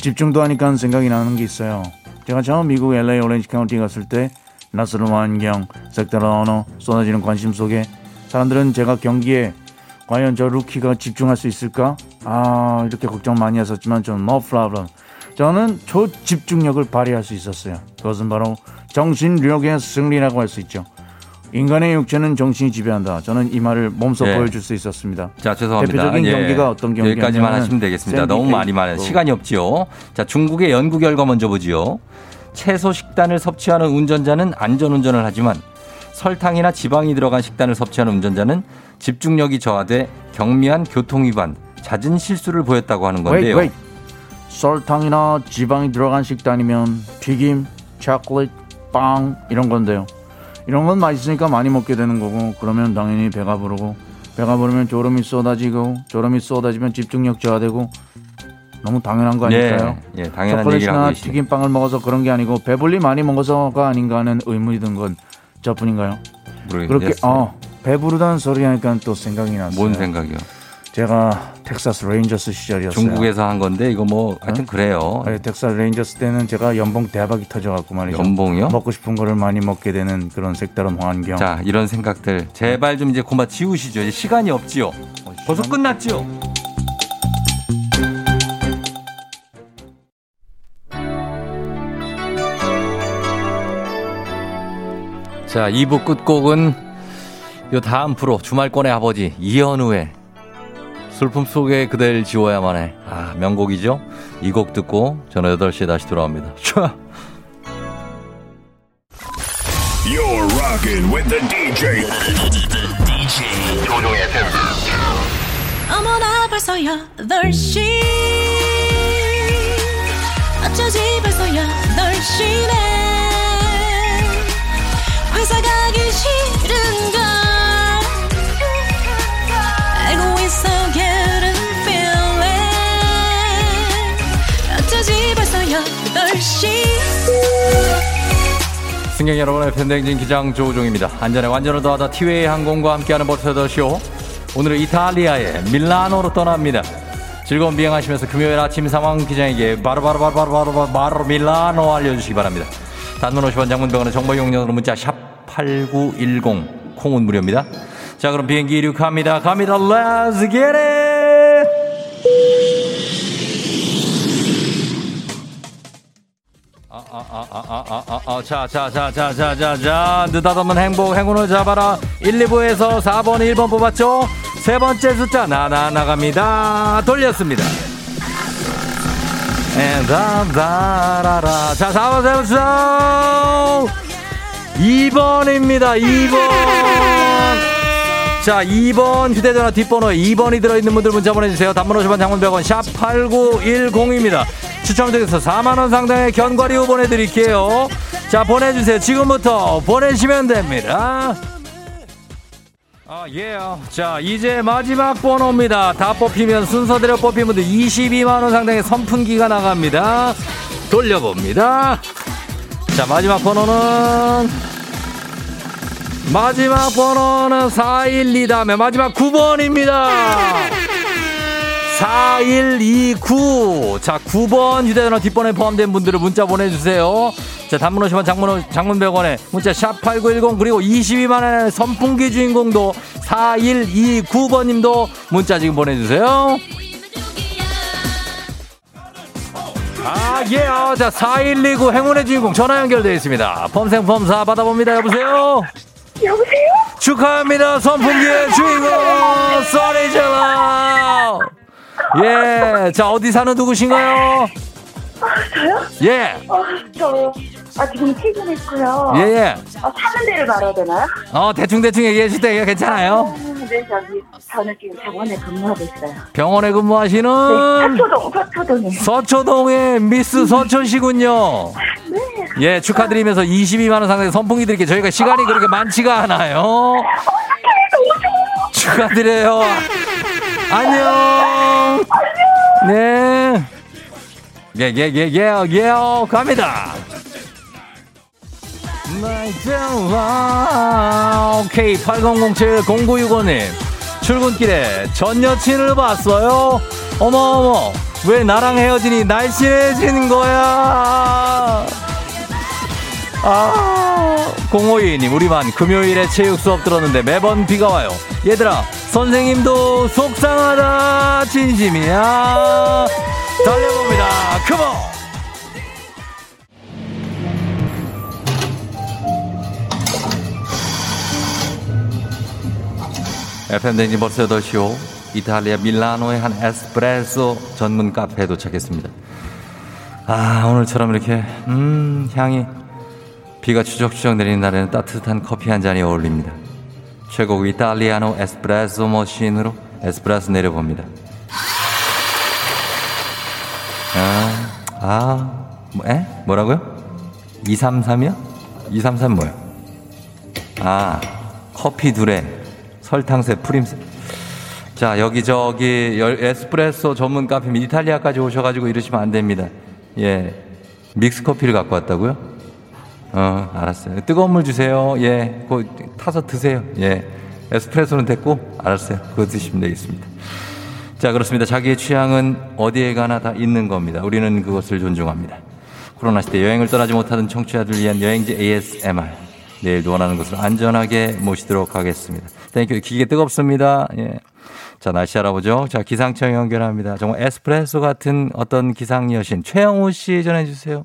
집중도 하니까 생각이 나는 게 있어요. 제가 처음 미국 엘에이 오렌지 카운티 갔을 때 낯선 환경, 색다른 언어, 쏟아지는 관심 속에 사람들은 제가 경기에 과연 저 루키가 집중할 수 있을까? 아, 이렇게 걱정 많이 했었지만 저는 no problem. 저는 저 집중력을 발휘할 수 있었어요. 그것은 바로 정신력의 승리라고 할 수 있죠. 인간의 육체는 정신이 지배한다. 저는 이 말을 몸소 예. 보여줄 수 있었습니다. 자, 죄송합니다. 대표적인 예. 경기가 어떤 경기냐면 여기까지만 하시면 되겠습니다. 너무 많이 말해요. 시간이 없지요. 자, 중국의 연구 결과 먼저 보지요. 채소 식단을 섭취하는 운전자는 안전운전을 하지만 설탕이나 지방이 들어간 식단을 섭취하는 운전자는 집중력이 저하돼 경미한 교통위반, 잦은 실수를 보였다고 하는 건데요. Wait, wait. 설탕이나 지방이 들어간 식단이면 튀김, 초콜릿, 빵 이런 건데요. 이런 건 맛있으니까 많이 먹게 되는 거고, 그러면 당연히 배가 부르고, 배가 부르면 졸음이 쏟아지고, 졸음이 쏟아지면 집중력 저하되고, 너무 당연한 거 아닐까요? 예, 예, 당연한 초콜릿이나 튀김빵을 먹어서 그런 게 아니고 배불리 많이 먹어서가 아닌가 하는 의문이 든 건 저뿐인가요? 모르겠습니다. 그렇게 어, 배부르다는 소리 하니까 또 생각이 났어요. 뭔 생각이요? 제가 텍사스 레인저스 시절이었어요. 중국에서 한 건데 이거 뭐 하여튼 그래요. 아니, 텍사스 레인저스 때는 제가 연봉 대박이 터져갖고 말이죠. 연봉이요? 먹고 싶은 거를 많이 먹게 되는 그런 색다른 환경. 자, 이런 생각들 제발 좀 이제 고마 지우시죠. 이제 시간이 없지요. 어, 벌써 끝났지요. 자, 이 부 끝곡은 요 다음 프로 주말권의 아버지 이현우의 슬픔 속에 그댈 지워야만 해. 아, 명곡이죠. 이 곡 듣고 저는 여덟 시에 다시 돌아옵니다. You're rocking with the 디제이. 디제이 조종의 팬. 어머나 벌써야 여덟 시. 어쩌지 벌써야 여덟 시네. 회사 가기 싫은걸 알고 있어 getting feeling 어쩌지 벌써 여덟 시 승객 여러분의 팬댕진 기장 조우종입니다. 안전에 완전을 더하다 티웨이 항공과 함께하는 버스더쇼 오늘은 이탈리아의 밀라노로 떠납니다. 즐거운 비행하시면서 금요일 아침 상황 기장에게 바로바로바로바로바로 밀라노 알려주시기 바랍니다. 단문 오십 원 장문병원의 정보 이용료로 문자 샵 팔구일공 콩은 무료입니다. 자 그럼 비행기 이륙합니다. 갑니다. Let's get it! 아, 아, 아, 아. 어, 자, 자, 자, 자, 자, 자, 자, 느닷없는 행복, 행운을 잡아라. 일, 이 부에서 사 번, 일 번 뽑았죠? 세 번째 숫자, 나나, 나갑니다. 돌렸습니다. 에, 다, 다, 라라. 자, 사 번, 세 번 숫자! 이 번입니다, 이 번! 자 이 번 휴대전화 뒷번호 이 번이 들어있는 분들 문자 보내주세요. 단문 오십 원 장문 백 원 샵 팔구일공입니다. 추첨 중에서 사만 원 상당의 견과류 보내드릴게요. 자 보내주세요. 지금부터 보내시면 됩니다. 아, 예. 자 이제 마지막 번호입니다. 다 뽑히면 순서대로 뽑힌 분들 이십이만 원 상당의 선풍기가 나갑니다. 돌려봅니다. 자 마지막 번호는 마지막 번호는 사일이다며 마지막 구 번입니다. 사일이구. 자, 구 번 휴대전화 뒷번에 포함된 분들은 문자 보내주세요. 자, 단문 오십 원, 장문, 장문 백 원에 문자 샵 팔구일공 그리고 이십이만 원의 선풍기 주인공도 사일이구 번님도 문자 지금 보내주세요. 아, 예. 아, 자, 사일이구 행운의 주인공 전화 연결되어 있습니다. 펌생펌사 받아봅니다. 여보세요? 여보세요? 축하합니다. 선풍기의 주인공 소리 질러. 예, 자 어디 사는 누구신가요? 아, 저요? 예. 어, 저 아, 지금 퇴근했고요. 예, 예. 아, 사는 데를 말해야 되나요? 어, 대충 대충 얘기해 주실 때 괜찮아요? 음, 네, 저기 저는 지금 병원에 근무하고 있어요. 병원에 근무하시는? 네, 서초동, 서초동에. 서초동의 미스 서초시군요. 네. 예, 축하드리면서 이십이만 원 상당의 선풍기 드릴게요. 저희가 시간이 그렇게 많지가 않아요. 어떡해, 축하드려요. 안녕. 안녕. 네. 예, 예, 예, 예, 예, 갑니다. 오케이, 팔공공칠 공구육오 님. 출근길에 전 여친을 봤어요. 어머어머, 왜 나랑 헤어지니 날씬해진 거야. 아, 공오이이 님 우리 반 금요일에 체육 수업 들었는데 매번 비가 와요. 얘들아 선생님도 속상하다. 진심이야. 달려봅니다. 컴온. 에프엠 대행진 벌써 여덟 시오 이탈리아 밀라노의 한 에스프레소 전문 카페에 도착했습니다. 아 오늘처럼 이렇게 음 향이 비가 추적추적 내리는 날에는 따뜻한 커피 한 잔이 어울립니다. 최고급 이탈리아노 에스프레소 머신으로 에스프레소 내려봅니다. 아, 아 뭐, 에? 뭐라고요? 이삼삼이요? 이삼삼 뭐야? 아 커피 두레 설탕새, 프림새. 자, 여기저기 에스프레소 전문 카페입니다. 이탈리아까지 오셔가지고 이러시면 안 됩니다. 예. 믹스 커피를 갖고 왔다고요? 어, 알았어요. 뜨거운 물 주세요. 예. 그거 타서 드세요. 예. 에스프레소는 됐고, 알았어요. 그거 드시면 되겠습니다. 자, 그렇습니다. 자기의 취향은 어디에 가나 다 있는 겁니다. 우리는 그것을 존중합니다. 코로나 시대 여행을 떠나지 못하는 청취자들을 위한 여행지 에이에스엠알. 내일도 원하는 곳을 안전하게 모시도록 하겠습니다. 땡큐. 기계 뜨겁습니다. 예. 자, 날씨 알아보죠. 자, 기상청 연결합니다. 정말 에스프레소 같은 어떤 기상 여신 최영우 씨 전해주세요.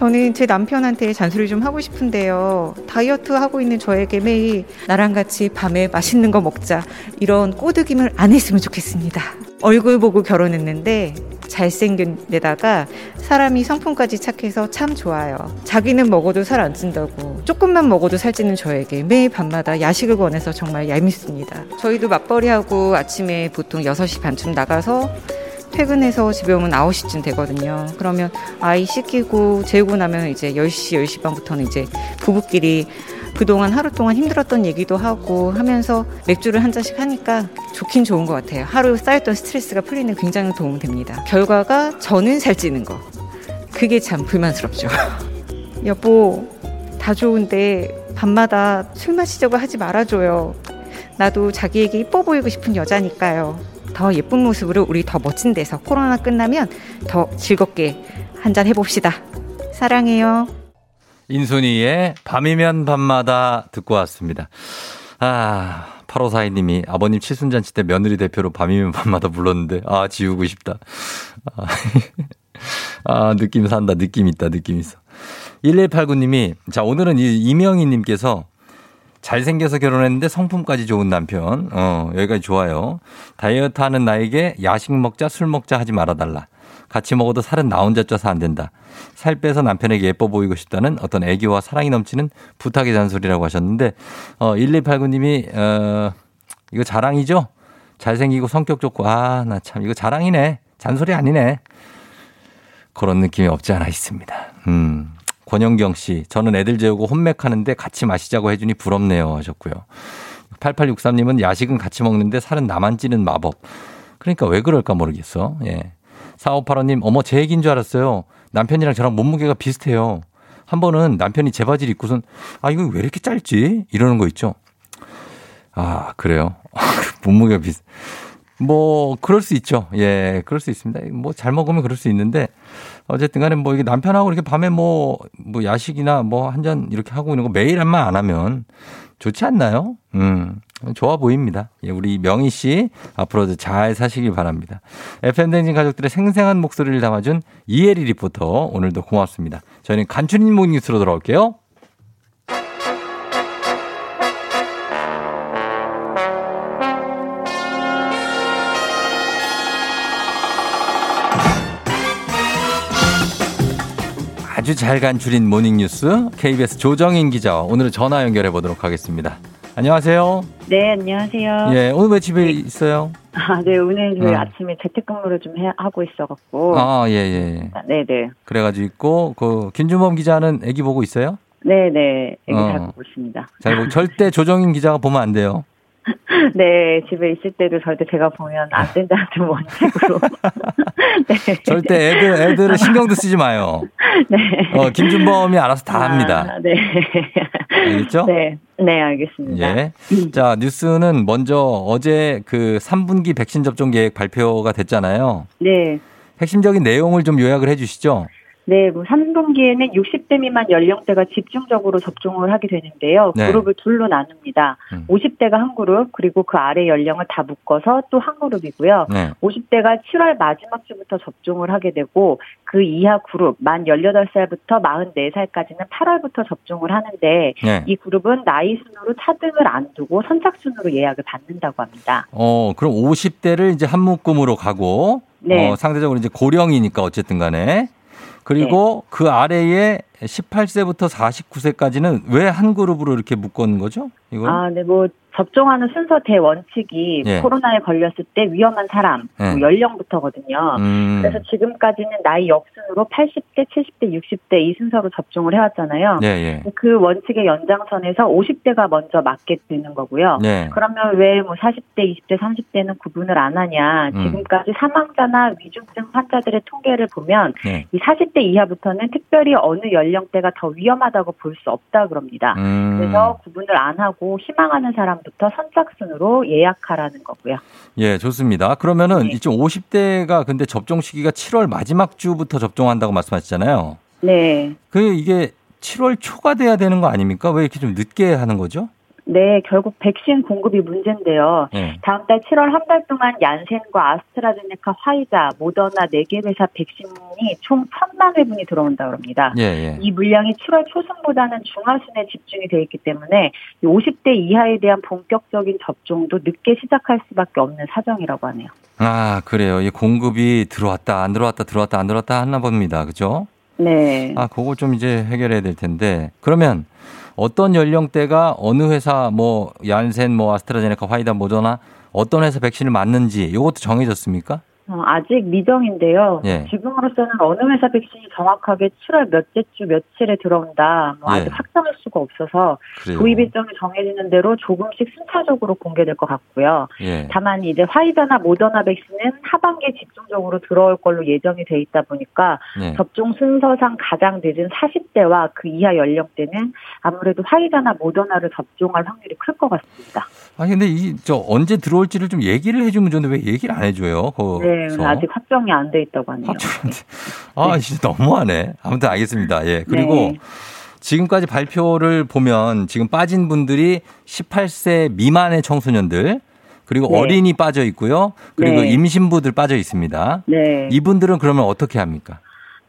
저는 제 남편한테 잔소리 좀 하고 싶은데요. 다이어트 하고 있는 저에게 매일 나랑 같이 밤에 맛있는 거 먹자 이런 꼬드김을 안 했으면 좋겠습니다. 얼굴 보고 결혼했는데 잘생긴 데다가 사람이 성품까지 착해서 참 좋아요. 자기는 먹어도 살 안 찐다고 조금만 먹어도 살찌는 저에게 매일 밤마다 야식을 권해서 정말 얄밉습니다. 저희도 맞벌이하고 아침에 보통 여섯 시 반쯤 나가서 퇴근해서 집에 오면 아홉 시쯤 되거든요. 그러면 아이 씻기고 재우고 나면 이제 열 시, 열 시 반부터는 이제 부부끼리 그동안 하루 동안 힘들었던 얘기도 하고 하면서 맥주를 한 잔씩 하니까 좋긴 좋은 것 같아요. 하루 쌓였던 스트레스가 풀리는 굉장히 도움됩니다. 결과가 저는 살찌는 거. 그게 참 불만스럽죠. 여보, 다 좋은데 밤마다 술 마시자고 하지 말아줘요. 나도 자기에게 이뻐 보이고 싶은 여자니까요. 더 예쁜 모습으로 우리 더 멋진 데서 코로나 끝나면 더 즐겁게 한잔 해봅시다. 사랑해요. 인순이의 밤이면 밤마다 듣고 왔습니다. 아, 팔오사이 님이 아버님 칠순잔치 때 며느리 대표로 밤이면 밤마다 불렀는데 아 지우고 싶다. 아, 아 느낌 산다. 느낌 있다. 느낌 있어. 일일팔구 님이 자 오늘은 이, 이명희님께서 잘생겨서 결혼했는데 성품까지 좋은 남편. 어, 여기까지 좋아요. 다이어트하는 나에게 야식 먹자 술 먹자 하지 말아달라. 같이 먹어도 살은 나 혼자 쪄서 안 된다. 살 빼서 남편에게 예뻐 보이고 싶다는 어떤 애교와 사랑이 넘치는 부탁의 잔소리라고 하셨는데 어, 일일팔구 님이 어, 이거 자랑이죠? 잘생기고 성격 좋고 아, 나 참 이거 자랑이네. 잔소리 아니네. 그런 느낌이 없지 않아 있습니다. 음. 권영경 씨, 저는 애들 재우고 혼맥하는데 같이 마시자고 해주니 부럽네요 하셨고요. 팔팔육삼 님은 야식은 같이 먹는데 살은 나만 찌는 마법. 그러니까 왜 그럴까 모르겠어. 예. 사오팔오 님, 어머 제 얘기인 줄 알았어요. 남편이랑 저랑 몸무게가 비슷해요. 한 번은 남편이 제 바지를 입고선 아 이거 왜 이렇게 짧지? 이러는 거 있죠. 아 그래요. 몸무게가 비슷. 뭐 그럴 수 있죠. 예, 그럴 수 있습니다. 뭐 잘 먹으면 그럴 수 있는데 어쨌든 간에 뭐 이게 남편하고 이렇게 밤에 뭐, 뭐 야식이나 뭐 한 잔 이렇게 하고 있는 거 매일 한만 안 하면 좋지 않나요? 음, 좋아 보입니다. 예, 우리 명희 씨 앞으로도 잘 사시길 바랍니다. 에프엠 대행진 가족들의 생생한 목소리를 담아준 이혜리 리포터 오늘도 고맙습니다. 저희는 간추린 모닝뉴스로 돌아올게요. 아주 잘 간추린 모닝뉴스 케이비에스 조정인 기자와 오늘은 전화 연결해 보도록 하겠습니다. 안녕하세요. 네, 안녕하세요. 예, 오늘 왜 집에 있어요? 아, 네, 오늘 저희 어. 아침에 재택근무를 좀 해, 하고 있어갖고. 아, 예, 예. 아, 네, 네. 그래가지고 있고, 그 김준범 기자는 아기 보고 있어요? 네, 네, 아기 어. 잘 보고 있습니다. 잘 보고 절대 조정인 기자가 보면 안 돼요. 네, 집에 있을 때도 절대 제가 보면 안 된다는 원칙으로. 네. 절대 애들, 애들은 신경도 쓰지 마요. 네. 어, 김준범이 알아서 다 합니다. 아, 네. 알겠죠? 네. 네, 알겠습니다. 예. 자, 뉴스는 먼저 어제 그 삼 분기 백신 접종 계획 발표가 됐잖아요. 네. 핵심적인 내용을 좀 요약을 해 주시죠. 네, 뭐 삼 분기에는 육십 대 미만 연령대가 집중적으로 접종을 하게 되는데요. 네. 그룹을 둘로 나눕니다. 음. 오십 대가 한 그룹, 그리고 그 아래 연령을 다 묶어서 또 한 그룹이고요. 네. 오십 대가 칠월 마지막 주부터 접종을 하게 되고 그 이하 그룹, 만 열여덟 살부터 마흔네 살까지는 팔월부터 접종을 하는데 네. 이 그룹은 나이 순으로 차등을 안 두고 선착순으로 예약을 받는다고 합니다. 어, 그럼 오십 대를 이제 한 묶음으로 가고 네. 어, 상대적으로 이제 고령이니까 어쨌든 간에 그리고 네. 그 아래에 십팔 세부터 사십구 세까지는 왜 한 그룹으로 이렇게 묶은 거죠? 이걸? 아, 네, 뭐 접종하는 순서 대원칙이 예. 코로나에 걸렸을 때 위험한 사람 예. 뭐 연령부터거든요. 음. 그래서 지금까지는 나이 역순으로 팔십 대, 칠십 대, 육십 대 이 순서로 접종을 해왔잖아요. 예, 예. 그 원칙의 연장선에서 오십 대가 먼저 맞게 되는 거고요. 예. 그러면 왜 뭐 사십 대, 이십 대, 삼십 대는 구분을 안 하냐? 지금까지 음. 사망자나 위중증 환자들의 통계를 보면 예. 이 사십 대 이하부터는 특별히 어느 연령대가 더 위험하다고 볼 수 없다 그럽니다. 음. 그래서 구분을 안 하고 희망하는 사람부터 선착순으로 예약하라는 거고요. 예, 좋습니다. 그러면은 네. 이쪽 오십 대가 근데 접종 시기가 칠월 마지막 주부터 접종한다고 말씀하셨잖아요. 네. 그 이게 칠월 초가 돼야 되는 거 아닙니까? 왜 이렇게 좀 늦게 하는 거죠? 네, 결국 백신 공급이 문제인데요. 네. 다음 달 칠월 한 달 동안 얀센과 아스트라제네카, 화이자, 모더나 네 개 회사 백신이 총 천만 회분이 들어온다고 합니다. 예, 예. 이 물량이 칠월 초순보다는 중하순에 집중이 되어 있기 때문에 오십 대 이하에 대한 본격적인 접종도 늦게 시작할 수밖에 없는 사정이라고 하네요. 아, 그래요. 이 공급이 들어왔다, 안 들어왔다, 들어왔다, 안 들어왔다 하나 봅니다. 그죠? 네. 아, 그거 좀 이제 해결해야 될 텐데. 그러면 어떤 연령대가 어느 회사 뭐 얀센, 뭐 아스트라제네카, 화이자, 모더나 어떤 회사 백신을 맞는지 이것도 정해졌습니까? 어, 아직 미정인데요. 예. 지금으로서는 어느 회사 백신이 정확하게 칠월 몇째 주 며칠에 들어온다. 뭐 아직 예. 확정할 수가 없어서 그래요. 도입 일정이 정해지는 대로 조금씩 순차적으로 공개될 것 같고요. 예. 다만 이제 화이자나 모더나 백신은 하반기에 집중적으로 들어올 걸로 예정이 돼 있다 보니까 예. 접종 순서상 가장 늦은 사십 대와 그 이하 연령대는 아무래도 화이자나 모더나를 접종할 확률이 클 것 같습니다. 아 근데 이 저 언제 들어올지를 좀 얘기를 해주면 좋은데 왜 얘기를 안 해줘요? 그 네. 네, 아직 확정이 안 돼 있다고 하네요. 아, 진짜 너무하네. 아무튼 알겠습니다. 예. 그리고 네. 지금까지 발표를 보면 지금 빠진 분들이 십팔 세 미만의 청소년들, 그리고 네. 어린이 빠져 있고요. 그리고 네. 임신부들 빠져 있습니다. 네. 이분들은 그러면 어떻게 합니까?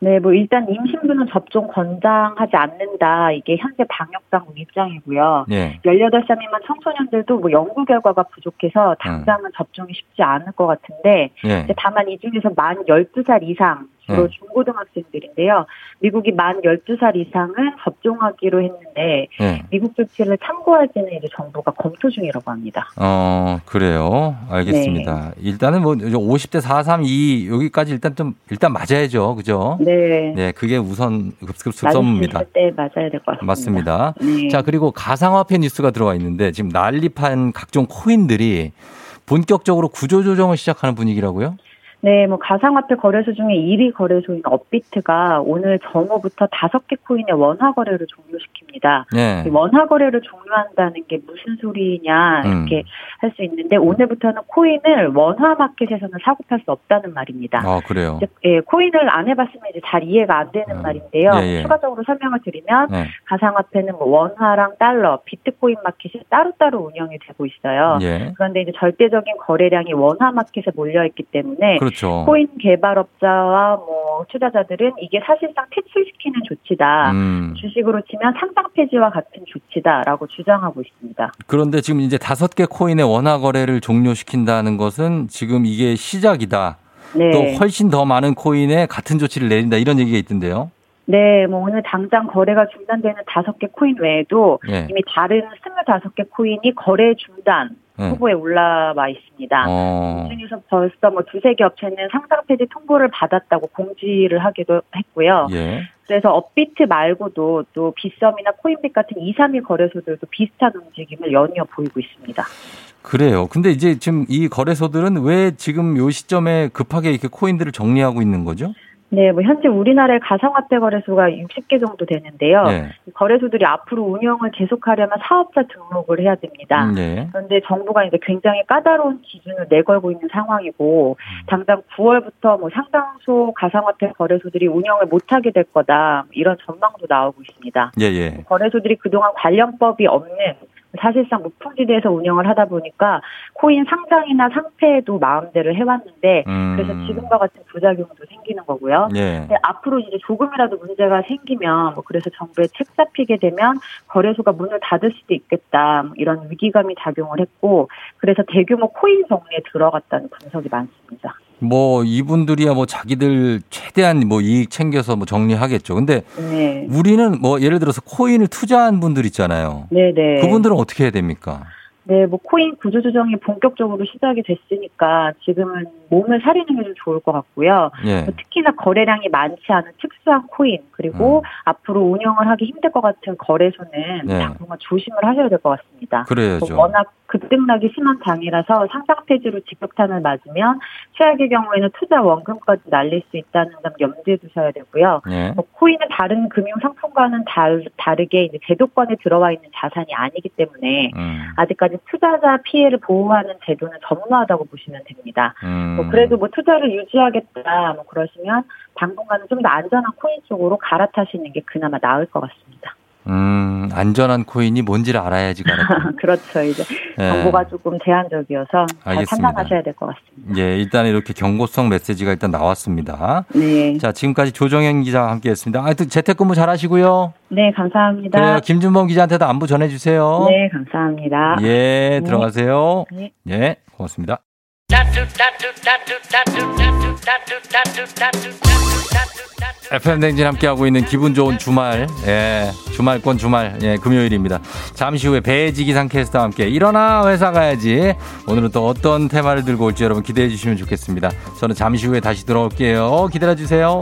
네, 뭐 일단 임신부는 접종 권장하지 않는다. 이게 현재 방역당국 입장이고요. 예. 열여덟 살 미만 청소년들도 뭐 연구 결과가 부족해서 당장은 음. 접종이 쉽지 않을 것 같은데 예. 다만 이 중에서 만 열두 살 이상 주로 예. 중고등학생들인데요. 미국이 만 열두 살 이상은 접종하기로 했는데 예. 미국 조치를 참고할지는 이제 정부가 검토 중이라고 합니다. 어, 그래요. 알겠습니다. 네. 일단은 뭐 오십 대 사, 삼, 이 여기까지 일단 좀 일단 맞아야죠. 그죠? 네. 네, 네, 그게 우선 급선무입니다. 네, 맞아야 될 것 같습니다. 맞습니다. 네. 자, 그리고 가상화폐 뉴스가 들어와 있는데 지금 난립한 각종 코인들이 본격적으로 구조조정을 시작하는 분위기라고요? 네, 뭐 가상화폐 거래소 중에 일 위 거래소인 업비트가 오늘 정오부터 다섯 개 코인의 원화 거래를 종료시킵니다. 네. 원화 거래를 종료한다는 게 무슨 소리냐 이렇게 음. 할 수 있는데 오늘부터는 코인을 원화 마켓에서는 사고 팔 수 없다는 말입니다. 아, 그래요? 이제, 예, 코인을 안 해봤으면 이제 잘 이해가 안 되는 음. 말인데요. 예, 예. 추가적으로 설명을 드리면 네. 가상화폐는 뭐 원화랑 달러, 비트코인 마켓이 따로따로 운영이 되고 있어요. 예. 그런데 이제 절대적인 거래량이 원화 마켓에 몰려있기 때문에 그렇죠. 그렇죠. 코인 개발업자와 뭐 투자자들은 이게 사실상 퇴출시키는 조치다. 음. 주식으로 치면 상장 폐지와 같은 조치다라고 주장하고 있습니다. 그런데 지금 이제 다섯 개 코인의 원화 거래를 종료시킨다는 것은 지금 이게 시작이다. 네. 또 훨씬 더 많은 코인에 같은 조치를 내린다 이런 얘기가 있던데요. 네, 뭐 오늘 당장 거래가 중단되는 다섯 개 코인 외에도 네. 이미 다른 스물다섯 개 코인이 거래 중단 후보에 올라와 있습니다. 어. 그 중에서 벌써 뭐 두세 개 업체는 상장 폐지 통보를 받았다고 공지를 하기도 했고요. 예. 그래서 업비트 말고도 또 빗썸이나 코인백 같은 이, 삼 위 거래소들도 비슷한 움직임을 연이어 보이고 있습니다. 그래요. 근데 이제 지금 이 거래소들은 왜 지금 이 시점에 급하게 이렇게 코인들을 정리하고 있는 거죠? 네, 뭐 현재 우리나라의 가상화폐 거래소가 육십 개 정도 되는데요. 네. 거래소들이 앞으로 운영을 계속하려면 사업자 등록을 해야 됩니다. 네. 그런데 정부가 이제 굉장히 까다로운 기준을 내걸고 있는 상황이고 당장 구월부터 뭐 상당수 가상화폐 거래소들이 운영을 못하게 될 거다 이런 전망도 나오고 있습니다. 예, 예. 거래소들이 그동안 관련법이 없는 사실상 무풍지대에서 운영을 하다 보니까 코인 상장이나 상폐도 마음대로 해왔는데 음. 그래서 지금과 같은 부작용도 생기는 거고요. 예. 근데 앞으로 이제 조금이라도 문제가 생기면 뭐 그래서 정부에 책 잡히게 되면 거래소가 문을 닫을 수도 있겠다 뭐 이런 위기감이 작용을 했고 그래서 대규모 코인 정리에 들어갔다는 분석이 많습니다. 뭐 이분들이야 뭐 자기들 최대한 뭐 이익 챙겨서 뭐 정리하겠죠. 근데 네. 우리는 뭐 예를 들어서 코인을 투자한 분들 있잖아요. 네, 네. 그분들은 어떻게 해야 됩니까? 네, 뭐 코인 구조조정이 본격적으로 시작이 됐으니까 지금은 몸을 사리는 게 좀 좋을 것 같고요. 예. 특히나 거래량이 많지 않은 특수한 코인 그리고 음. 앞으로 운영을 하기 힘들 것 같은 거래소는 예. 당분간 조심을 하셔야 될 것 같습니다. 그래야죠. 워낙 급등락이 심한 장이라서 상장 폐지로 직격탄을 맞으면 최악의 경우에는 투자 원금까지 날릴 수 있다는 점 염두에 두셔야 되고요. 예. 뭐 코인은 다른 금융 상품과는 다르, 다르게 이제 제도권에 들어와 있는 자산이 아니기 때문에 음. 아직까지 투자자 피해를 보호하는 제도는 전무하다고 보시면 됩니다. 음. 뭐 그래도 뭐 투자를 유지하겠다 뭐 그러시면 당분간은 좀 더 안전한 코인 쪽으로 갈아타시는 게 그나마 나을 것 같습니다. 음, 안전한 코인이 뭔지를 알아야지 가는. 그렇죠. 이제 예. 정보가 조금 제한적이어서 잘 알겠습니다. 판단하셔야 될 것 같습니다. 예, 일단 이렇게 경고성 메시지가 일단 나왔습니다. 네. 자, 지금까지 조정현 기자와 함께했습니다. 하여튼 재택근무 잘하시고요. 네, 감사합니다. 그래요. 김준범 기자한테도 안부 전해주세요. 네, 감사합니다. 예, 들어가세요. 네. 예, 고맙습니다. 에프엠 댕진 함께하고 있는 기분 좋은 주말, 예, 주말권 주말, 예, 금요일입니다. 잠시 후에 배혜지 기상캐스터와 함께 일어나 회사 가야지. 오늘은 또 어떤 테마를 들고 올지 여러분 기대해 주시면 좋겠습니다. 저는 잠시 후에 다시 돌아올게요. 기다려 주세요.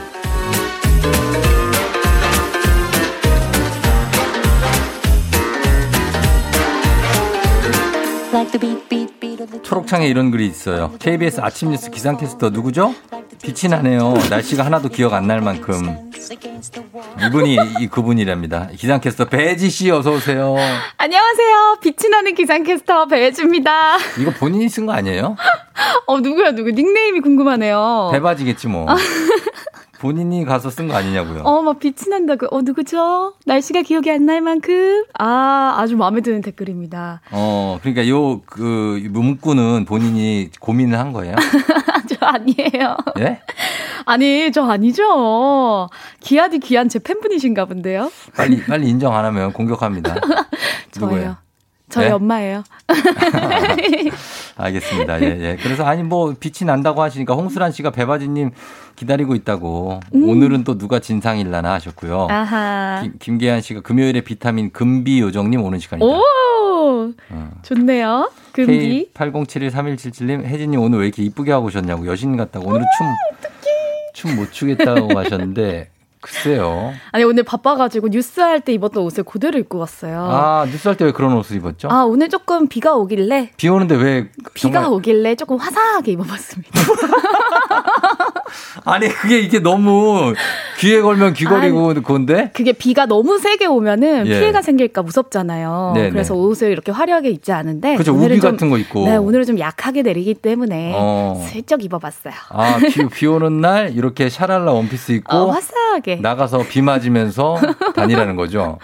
초록창에 이런 글이 있어요. 케이비에스 아침 뉴스 기상캐스터 누구죠? 빛이 나네요. 날씨가 하나도 기억 안 날 만큼. 이분이 이 그분이랍니다. 기상캐스터 배혜지 씨 어서 오세요. 안녕하세요. 빛이 나는 기상캐스터 배혜지입니다. 이거 본인이 쓴 거 아니에요? 어 누구야 누구 닉네임이 궁금하네요. 배바지겠지 뭐. 본인이 가서 쓴 거 아니냐고요. 어, 막 빛이 난다고. 어, 누구죠? 날씨가 기억이 안 날 만큼. 아, 아주 마음에 드는 댓글입니다. 어, 그러니까 요, 그, 문구는 본인이 고민을 한 거예요? 저 아니에요. 예? 아니, 저 아니죠. 귀하디 귀한 제 팬분이신가 본데요. 빨리, 빨리 인정 안 하면 공격합니다. 누구예요? 저희 네? 엄마예요. 알겠습니다. 예, 예. 그래서 아니 뭐 빛이 난다고 하시니까 홍수란 씨가 배바지님 기다리고 있다고 음. 오늘은 또 누가 진상일라나 하셨고요. 아하. 김, 김계한 씨가 금요일에 비타민 금비 요정님 오는 시간입니다. 오, 어. 좋네요. 금비. 팔공칠일 삼일칠칠님 혜진님 오늘 왜 이렇게 이쁘게 하고 오셨냐고 여신 같다고 오늘은 춤 못 추겠다고 하셨는데. 글쎄요. 아니 오늘 바빠가지고 뉴스할 때 입었던 옷을 그대로 입고 왔어요. 아 뉴스할 때 왜 그런 옷을 입었죠? 아 오늘 조금 비가 오길래. 비 오는데 왜? 비가 정말... 오길래 조금 화사하게 입어봤습니다. 아니 그게 이게 너무 귀에 걸면 귀걸이고 아니, 그건데? 그게 비가 너무 세게 오면은 예. 피해가 생길까 무섭잖아요. 네네. 그래서 옷을 이렇게 화려하게 입지 않은데. 그렇죠. 우비 좀, 같은 거 입고. 네 오늘은 좀 약하게 내리기 때문에 어. 슬쩍 입어봤어요. 아 비, 비 오는 날 이렇게 샤랄라 원피스 입고. 어, 화사하게. 나가서 비 맞으면서 다니라는 거죠.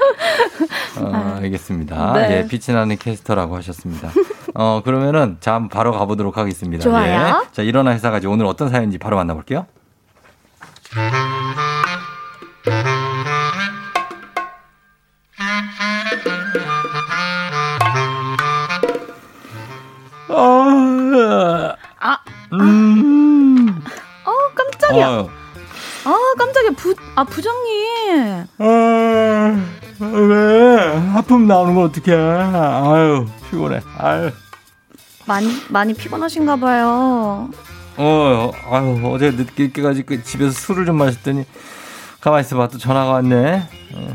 어, 알겠습니다. 네. 예, 빛이 나는 캐스터라고 하셨습니다. 어 그러면은 자 바로 가보도록 하겠습니다. 좋아요. 예. 자 일어나 회사까지 오늘 어떤 사연인지 바로 만나볼게요. 아, 아, 음. 어 깜짝이야. 어. 아 깜짝이야. 부, 아 부장님. 아, 왜 하품 나오는 걸 어떡해? 아유 피곤해. 아유. 많이 많이 피곤하신가 봐요. 어, 아유, 어제 늦게까지 그 집에서 술을 좀 마셨더니, 가만히 있어봐. 또 전화가 왔네. 어.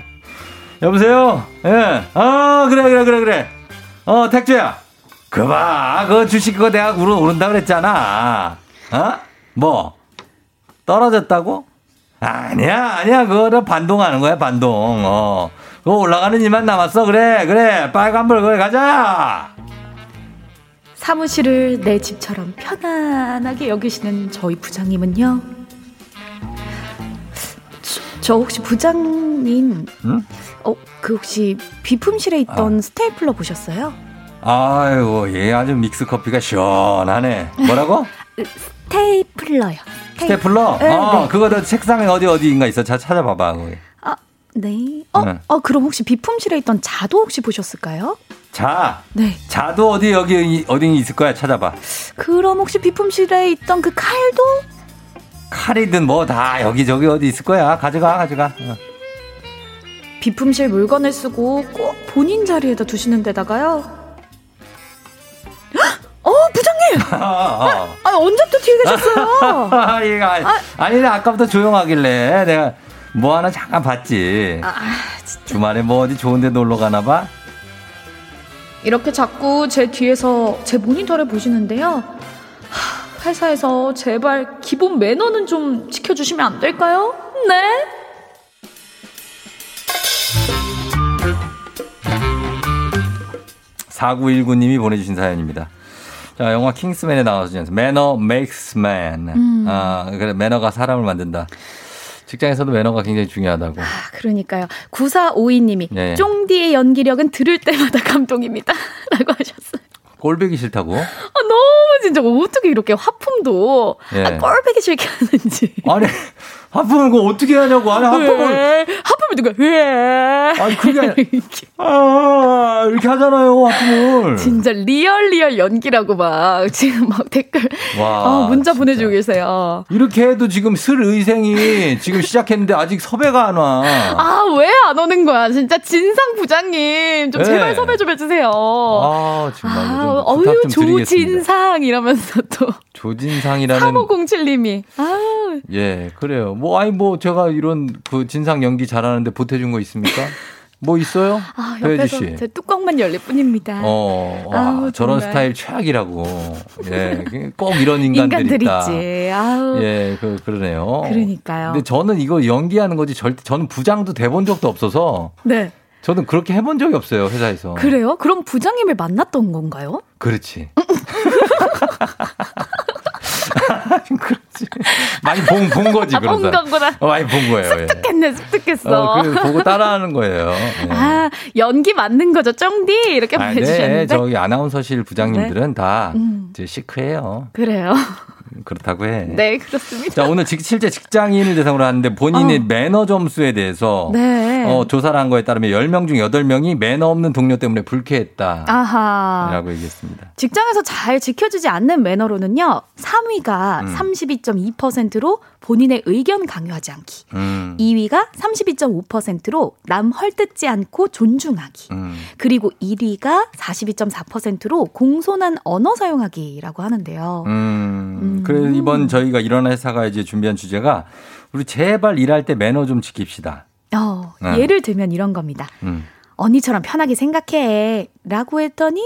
여보세요? 예. 아, 그래, 그래, 그래, 그래. 어, 택주야. 그거 봐. 그거 주식 그거 내가 오른다 그랬잖아. 어? 뭐? 떨어졌다고? 아니야, 아니야. 그거를 반동하는 거야, 반동. 어. 그거 올라가는 일만 남았어. 그래, 그래. 빨간불, 그래, 가자! 사무실을 내 집처럼 편안하게 여기시는 저희 부장님은요. 저, 저 혹시 부장님, 응? 어, 그 혹시 비품실에 있던 아. 스테이플러 보셨어요? 아이고, 얘 아주 믹스 커피가 시원하네. 뭐라고? 스테이플러요. 스테이플러? 스테이플러? 네, 아, 네. 그거 다 책상에 어디 어디인가 있어. 자, 찾아봐봐. 거기. 아, 네. 어, 네. 어, 그럼 혹시 비품실에 있던 자도 혹시 보셨을까요? 자, 네. 자도 어디 여기 어디 있을 거야 찾아봐. 그럼 혹시 비품실에 있던 그 칼도? 칼이든 뭐 다 여기 저기 어디 있을 거야. 가져가 가져가. 어. 비품실 물건을 쓰고 꼭 본인 자리에다 두시는 데다가요. 어 부장님. 아, 아. 아니 언제부터 뒤에 챙기셨어요? 예, 아니, 아, 아니, 아까부터 조용하길래 내가 뭐 하나 잠깐 봤지. 아, 진짜. 주말에 뭐 어디 좋은 데 놀러 가나 봐? 이렇게 자꾸 제 뒤에서 제 모니터를 보시는데요. 하, 회사에서 제발 기본 매너는 좀 지켜주시면 안 될까요? 네. 사구일구님이 보내주신 사연입니다. 자, 영화 킹스맨에 나와서 매너 makes man. 음. 아, 그래, 매너가 사람을 만든다. 직장에서도 매너가 굉장히 중요하다고. 아, 그러니까요. 구사오이님이 네. 쫑디의 연기력은 들을 때마다 감동입니다. 라고 하셨어요. 꼴보기 싫다고? 아, 너무 진짜 어떻게 이렇게 화품도 예. 아, 꼴보기 싫게 하는지. 아니 화품을 그거 어떻게 하냐고. 아니 화품을 화품을 누가 왜? 아니 그게 아니라 이렇게. 아, 이렇게 하잖아요 화품을. 진짜 리얼 리얼 연기라고 막 지금 막 댓글 와, 아, 문자 진짜. 보내주고 계세요. 이렇게 해도 지금 슬 의생이 지금 시작했는데 아직 섭외가 안 와. 아, 왜 안 오는 거야? 진짜 진상 부장님 좀 네. 제발 섭외 좀 해주세요. 아 정말. 아, 어유 조진상 이러면서 또 조진상이라는 삼오공칠님이 아 예 그래요. 뭐 아니 뭐 제가 이런 그 진상 연기 잘하는데 보태준 거 있습니까? 뭐 있어요? 아, 옆에서 배혜지 씨. 제 뚜껑만 열릴 뿐입니다. 어, 와, 아우, 저런 스타일 최악이라고. 예, 꼭 이런 인간들이 있다. 인간들이지. 아우. 예, 그 그러네요. 그러니까요. 근데 저는 이거 연기하는 거지 절대 저는 부장도 돼본 적도 없어서. 네. 저는 그렇게 해본 적이 없어요, 회사에서. 그래요? 그럼 부장님을 만났던 건가요? 그렇지. 그렇지. 많이 본, 본 거지, 아, 그런 본 거구나. 어, 많이 본 거예요. 습득했네, 습득했어. 어, 그, 보고 따라하는 거예요. 네. 아, 연기 맞는 거죠, 쩡디? 이렇게 아, 보내주셨는데. 네, 저기 아나운서실 부장님들은 네. 다 음. 이제 시크해요. 그래요. 그렇다고 해. 네, 그렇습니다. 자, 오늘 직, 실제 직장인을 대상으로 하는데 본인의 어. 매너 점수에 대해서 네. 어, 조사를 한 거에 따르면 열 명 중 여덟 명이 매너 없는 동료 때문에 불쾌했다. 아하. 라고 얘기했습니다. 직장에서 잘 지켜지지 않는 매너로는요. 삼 위가 음. 삼십이 점 이 퍼센트로 본인의 의견 강요하지 않기. 음. 이 위가 삼십이 점 오 퍼센트로 남 헐뜯지 않고 존중하기. 음. 그리고 일 위가 사십이 점 사 퍼센트로 공손한 언어 사용하기라고 하는데요. 음. 음. 그래서 이번 저희가 이런 회사가 이제 준비한 주제가 우리 제발 일할 때 매너 좀 지킵시다. 어, 응. 예를 들면 이런 겁니다. 응. 언니처럼 편하게 생각해 라고 했더니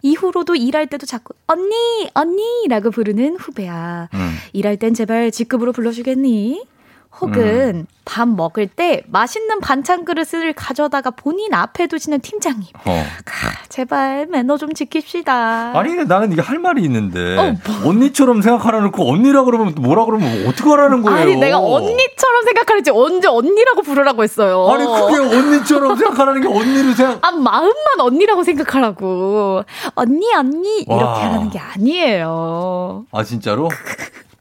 이후로도 일할 때도 자꾸 언니 언니라고 부르는 후배야. 응. 일할 땐 제발 직급으로 불러주겠니? 혹은 음. 밥 먹을 때 맛있는 반찬 그릇을 가져다가 본인 앞에 두시는 팀장님. 어. 아, 제발 매너 좀 지킵시다. 아니 나는 이게 할 말이 있는데 어, 뭐. 언니처럼 생각하라 놓고 언니라 그러면 뭐라 그러면 어떻게 하라는 거예요? 아니 내가 언니처럼 생각하는지 언제 언니라고 부르라고 했어요. 아니 그게 언니처럼 생각하라는 게 언니를 생각 아, 마음만 언니라고 생각하라고 언니 언니 와. 이렇게 하라는 게 아니에요. 아 진짜로?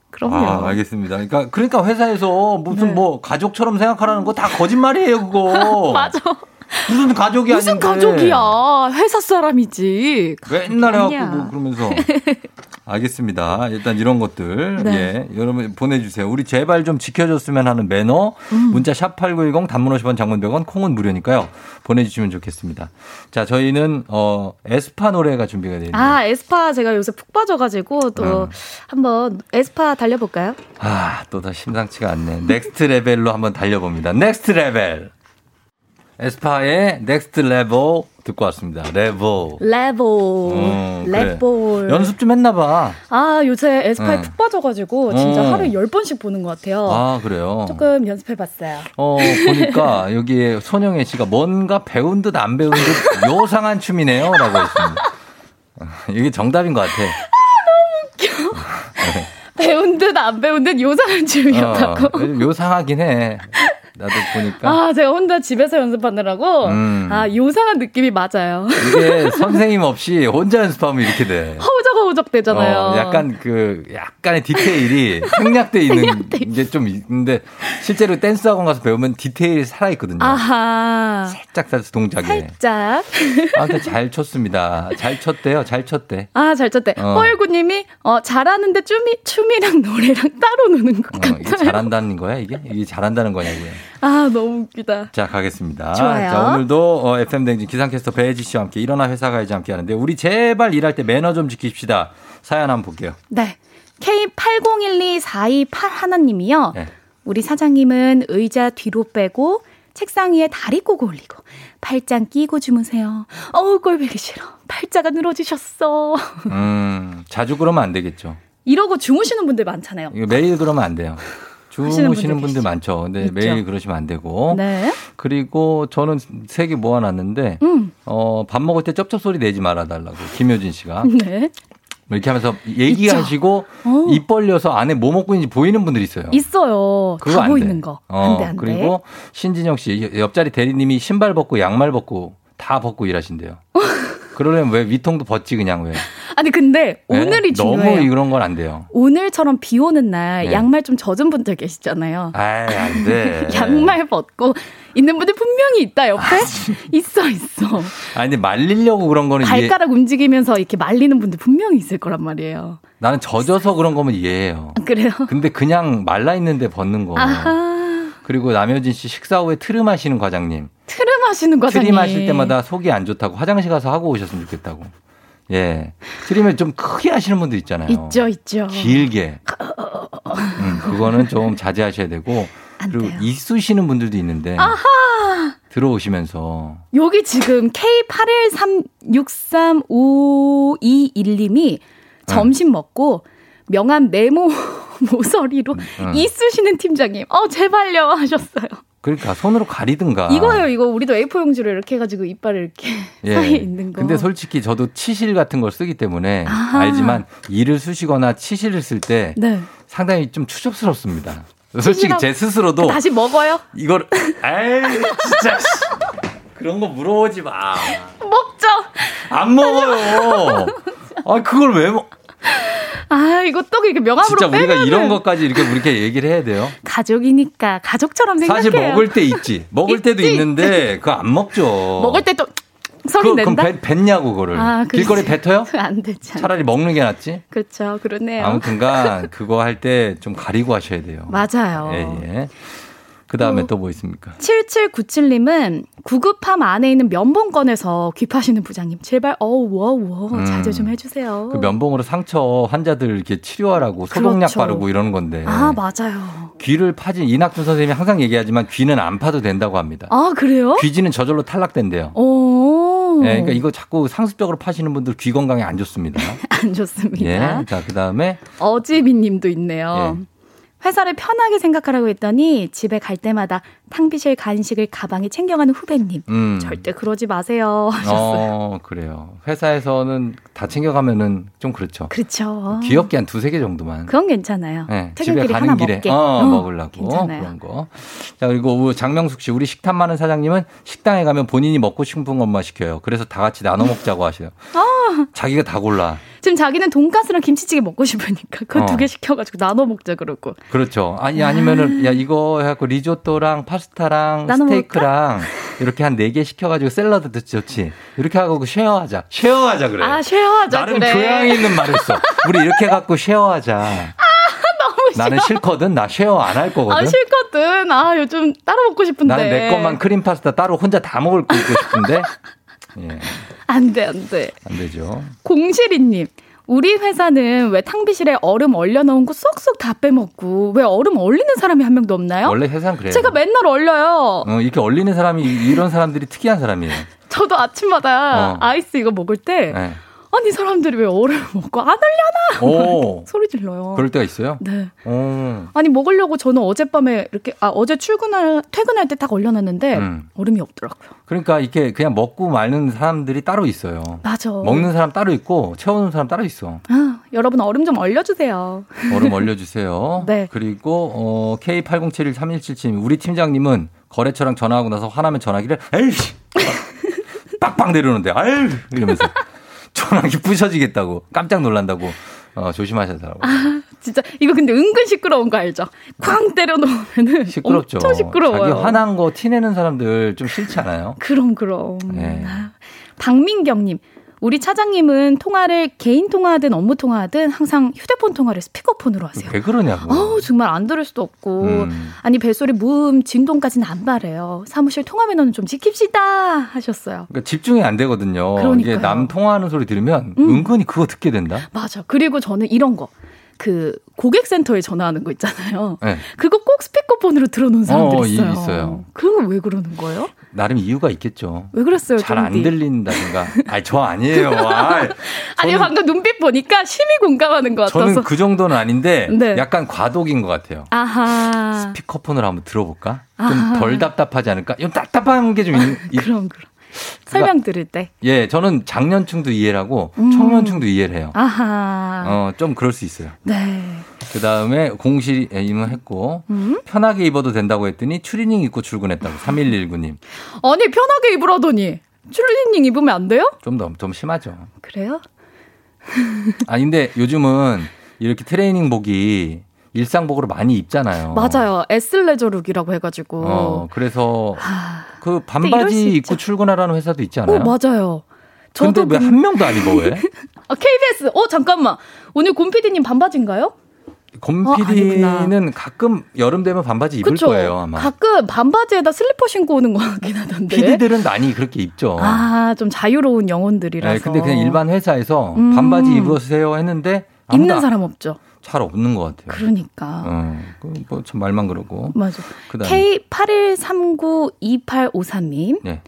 그럼요. 아, 알겠습니다. 그러니까, 그러니까 회사에서 무슨 네. 뭐 가족처럼 생각하라는 거 다 거짓말이에요, 그거. 맞아. 무슨 가족이 아닌데. 무슨 가족이야. 회사 사람이지. 맨날 해갖고 뭐 그러면서. 알겠습니다. 일단 이런 것들. 네. 예. 여러분 보내주세요. 우리 제발 좀 지켜줬으면 하는 매너. 음. 문자 샵팔구일공 단문 오십 원 장문 백 원 콩은 무료니까요. 보내주시면 좋겠습니다. 자, 저희는, 어, 에스파 노래가 준비가 되어 있네요. 아, 에스파 제가 요새 푹 빠져가지고 또 음. 한번 에스파 달려볼까요? 아, 또 다 심상치가 않네. 넥스트 레벨로 한번 달려봅니다. 넥스트 레벨. 에스파의 넥스트 레벨 듣고 왔습니다. 레벨. 레벨. 음, 레벨. 그래. 연습 좀 했나 봐. 아, 요새 에스파에 응. 푹 빠져가지고 진짜 어. 하루에 열 번씩 보는 것 같아요. 아, 그래요? 조금 연습해봤어요. 어, 보니까 여기에 손영애 씨가 뭔가 배운 듯 안 배운 듯 요상한 춤이네요. 라고 했습니다. 이게 정답인 것 같아. 아, 너무 웃겨. 배운 듯 안 배운 듯 요상한 춤이었다고. 어, 요상하긴 해. 나도 보니까. 아, 제가 혼자 집에서 연습하느라고. 음. 아, 요상한 느낌이 맞아요. 이게 선생님 없이 혼자 연습하면 이렇게 돼. 허우적허우적 되잖아요. 어, 약간 그, 약간의 디테일이 생략되어 있는 게 좀 있는데, 실제로 댄스학원 가서 배우면 디테일이 살아있거든요. 아하. 살짝 살짝 동작에. 살짝. 아, 근데 잘 쳤습니다. 잘 쳤대요. 잘 쳤대. 아, 잘 쳤대. 허일구님이, 어. 어, 잘하는데 춤이, 춤이랑 노래랑 따로 노는 것 어, 같아요. 이게 잘한다는 거야, 이게? 이게 잘한다는 거냐고요. 아, 너무 웃기다. 자, 가겠습니다. 좋아요. 자, 오늘도 어, 에프엠 대행진 기상캐스터 배혜지 씨와 함께 일어나 회사 가야지 함께 하는데 우리 제발 일할 때 매너 좀 지킵시다. 사연 한번 볼게요. 네. 케이 팔공일이사이팔일님이요. 네. 우리 사장님은 의자 뒤로 빼고 책상 위에 다리 꼬고 올리고 팔짱 끼고 주무세요. 어우 꼴보기 싫어. 팔자가 늘어지셨어. 음, 자주 그러면 안 되겠죠. 이러고 주무시는 분들 많잖아요. 매일 그러면 안 돼요. 주무시는 분들, 분들 많죠. 근데 있죠. 매일 그러시면 안 되고. 네. 그리고 저는 세 개 모아놨는데 음. 어, 밥 먹을 때 쩝쩝 소리 내지 말아달라고 김효진 씨가. 네. 이렇게 하면서 얘기하시고 어. 입 벌려서 안에 뭐 먹고 있는지 보이는 분들이 있어요. 있어요. 그거 안 보이는 돼. 거. 어, 안 돼, 안 돼. 그리고 신진영 씨 옆자리 대리님이 신발 벗고 양말 벗고 다 벗고 일하신대요. 그러려면 왜 위통도 벗지 그냥 왜. 아니 근데 네? 오늘이 중요해요. 너무 이런 건 안 돼요. 오늘처럼 비 오는 날 네. 양말 좀 젖은 분들 계시잖아요. 아이 안 돼. 양말 벗고 있는 분들 분명히 있다 옆에. 아, 있어 있어. 아니 근데 말리려고 그런 거는 발가락 이해... 움직이면서 이렇게 말리는 분들 분명히 있을 거란 말이에요. 나는 젖어서 그런 거면 이해해요. 아, 그래요? 근데 그냥 말라 있는데 벗는 거. 아하. 그리고 남효진 씨 식사 후에 트름 하시는 과장님. 트름 하시는 과장님. 트림 하실 때마다 속이 안 좋다고 화장실 가서 하고 오셨으면 좋겠다고. 예. 트림을 좀 크게 하시는 분도 있잖아요. 있죠, 있죠. 길게. 음, 그거는 좀 자제하셔야 되고. 그리고 있으시는 분들도 있는데. 아하! 들어오시면서. 여기 지금 케이 팔일삼육삼오이일님이 점심 응. 먹고 명함 네모 모서리로 응. 있으시는 팀장님. 어, 제발요. 하셨어요. 그러니까 손으로 가리든가. 이거예요. 이거 우리도 에이포 용지로 이렇게 해가지고 이빨을 이렇게 예. 사이에 있는 거. 근데 솔직히 저도 치실 같은 걸 쓰기 때문에 아. 알지만 이를 쑤시거나 치실을 쓸 때 네. 상당히 좀 추접스럽습니다. 솔직히 제 스스로도. 다시 먹어요? 이걸 에이 진짜 그런 거 물어보지 마. 먹죠. 안 먹어요. 아 그걸 왜 먹. 아, 이거 또 이렇게 명함으로 진짜 우리가 빼면은... 이런 것까지 이렇게 이렇게 얘기를 해야 돼요. 가족이니까 가족처럼 생각해요. 사실 먹을 때 있지. 먹을 있지. 때도 있는데 그거 안 먹죠. 먹을 때 또 소리 낸다. 그럼 뱉냐고 그거를. 아, 길거리 뱉어요? 안 되잖아. 차라리 먹는 게 낫지. 그렇죠. 그러네요. 아무튼간 그거 할 때 좀 가리고 하셔야 돼요. 맞아요. 예, 예. 그다음에 또 뭐 있습니까? 칠칠구칠님은 구급함 안에 있는 면봉 꺼내서 귀 파시는 부장님 제발 어우 워워 음. 자제 좀 해주세요. 그 면봉으로 상처 환자들 이렇게 치료하라고 소독약 그렇죠. 바르고 이러는 건데. 아 맞아요. 귀를 파진 이낙준 선생님이 항상 얘기하지만 귀는 안 파도 된다고 합니다. 아 그래요? 귀지는 저절로 탈락된대요. 오. 네, 그러니까 이거 자꾸 상습적으로 파시는 분들 귀 건강에 안 좋습니다. 안 좋습니다. 예, 자 그다음에 어지비님도 있네요. 예. 회사를 편하게 생각하라고 했더니 집에 갈 때마다 탕비실 간식을 가방에 챙겨가는 후배님. 음. 절대 그러지 마세요 하셨어요. 어, 그래요. 회사에서는 다 챙겨가면은 좀 그렇죠. 그렇죠. 귀엽게 한 두세 개 정도만. 그건 괜찮아요. 네, 집에 가는 길에 먹게. 어, 응, 먹으려고 괜찮아요. 그런 거. 자 그리고 장명숙 씨. 우리 식탐 많은 사장님은 식당에 가면 본인이 먹고 싶은 것만 시켜요. 그래서 다 같이 나눠 먹자고 하세요. 아. 자기가 다 골라. 지금 자기는 돈가스랑 김치찌개 먹고 싶으니까 그거 어. 두 개 시켜가지고 나눠 먹자 그러고. 그렇죠. 아니 아니면은 야 이거 해갖고 리조또랑 파스타랑 스테이크랑 먹을까? 이렇게 한 네 개 시켜가지고 샐러드도 좋지. 이렇게 하고 쉐어하자. 쉐어하자 그래. 아 쉐어하자 나름 그래. 나름 교양 있는 말했어. 우리 이렇게 해갖고 쉐어하자. 아 너무 싫어. 나는 싫거든. 나 쉐어 안 할 거거든. 아 싫거든. 아 요즘 따로 먹고 싶은데. 나는 내 것만 크림 파스타 따로 혼자 다 먹을 거 있고 싶은데. 예. 안 돼, 안 돼. 안 되죠. 공실이님, 우리 회사는 왜 탕비실에 얼음 얼려놓은 거 쏙쏙 다 빼먹고, 왜 얼음 얼리는 사람이 한 명도 없나요? 원래 회사는 그래요. 제가 맨날 얼려요. 어, 이렇게 얼리는 사람이, 이런 사람들이 특이한 사람이에요. 저도 아침마다 어. 아이스 이거 먹을 때, 네. 아니, 사람들이 왜 얼음 먹고 안 얼려나? 소리 질러요. 그럴 때가 있어요? 네. 오. 아니, 먹으려고 저는 어젯밤에 이렇게, 아, 어제 출근할, 퇴근할 때 딱 얼려놨는데, 음. 얼음이 없더라고요. 그러니까 이렇게 그냥 먹고 마는 사람들이 따로 있어요. 맞아. 먹는 사람 따로 있고, 채우는 사람 따로 있어. 아, 여러분, 얼음 좀 얼려주세요. 얼음 얼려주세요. 네. 그리고, 어, 케이 팔공칠일삼일칠칠, 우리 팀장님은 거래처랑 전화하고 나서 화나면 전화기를, 에이! 빡빡 내려오는데, 아유! 이러면서. 전화기 부셔지겠다고 깜짝 놀란다고 어, 조심하시더라고요. 아, 진짜 이거 근데 은근 시끄러운 거 알죠? 쾅 때려놓으면은 시끄럽죠. 엄청 시끄러워요. 자기 화난 거 티내는 사람들 좀 싫지 않아요? 그럼 그럼. 네. 박민경님 우리 차장님은 통화를 개인 통화하든 업무 통화하든 항상 휴대폰 통화를 스피커폰으로 하세요. 왜 그러냐고. 어우, 정말 안 들을 수도 없고. 음. 아니 벨소리 무음 진동까지는 안 바래요. 사무실 통화 매너는 좀 지킵시다 하셨어요. 그러니까 집중이 안 되거든요. 그러니까요. 이게 남 통화하는 소리 들으면 음. 은근히 그거 듣게 된다. 맞아. 그리고 저는 이런 거. 그 고객센터에 전화하는 거 있잖아요. 네. 그거 꼭 스피커폰으로 들어놓은 사람들 어, 있어요. 있어요. 그런 건 왜 그러는 거예요? 나름 이유가 있겠죠. 왜 그랬어요? 잘 안 들린다든가. 아니 저 아니에요. 아니, 아니 방금 눈빛 보니까 심히 공감하는 것 같아서. 저는 그 정도는 아닌데 네. 약간 과도기인 것 같아요. 아하. 스피커폰으로 한번 들어볼까? 좀 덜 답답하지 않을까? 좀 답답한 게 좀 있는. 그럼 그럼. 설명 들을 때. 예, 저는 장년층도 이해를 하고 음. 청년층도 이해를 해요. 아하. 어, 좀 그럴 수 있어요. 네. 그 다음에 공실임은 했고 음? 편하게 입어도 된다고 했더니 추리닝 입고 출근했다고 삼일일구 님. 아니 편하게 입으라더니 추리닝 입으면 안 돼요? 좀 더 좀 심하죠. 그래요? 아니 근데 요즘은 이렇게 트레이닝복이 일상복으로 많이 입잖아요. 맞아요. 애슬레저룩이라고 해가지고. 어, 그래서 하... 그 반바지 입고 출근하라는 회사도 있지 않아요? 어, 맞아요. 저도 근데 왜 한 명도 안 입어 왜? 아, 케이비에스. 어 잠깐만. 오늘 곰 피디님 반바지인가요? 곰 피디는 아, 가끔 여름 되면 반바지 입을 그쵸? 거예요 아마. 가끔 반바지에다 슬리퍼 신고 오는 거 같긴 하던데. 피디들은 많이 그렇게 입죠. 아, 좀 자유로운 영혼들이라서. 네, 근데 그냥 일반 회사에서 음... 반바지 입으세요 했는데 입는 사람 없죠. 잘 없는 것 같아요. 그러니까. 어, 뭐 참 말만 그러고. 맞아. 케이 팔일삼구 이팔오삼 님. 네.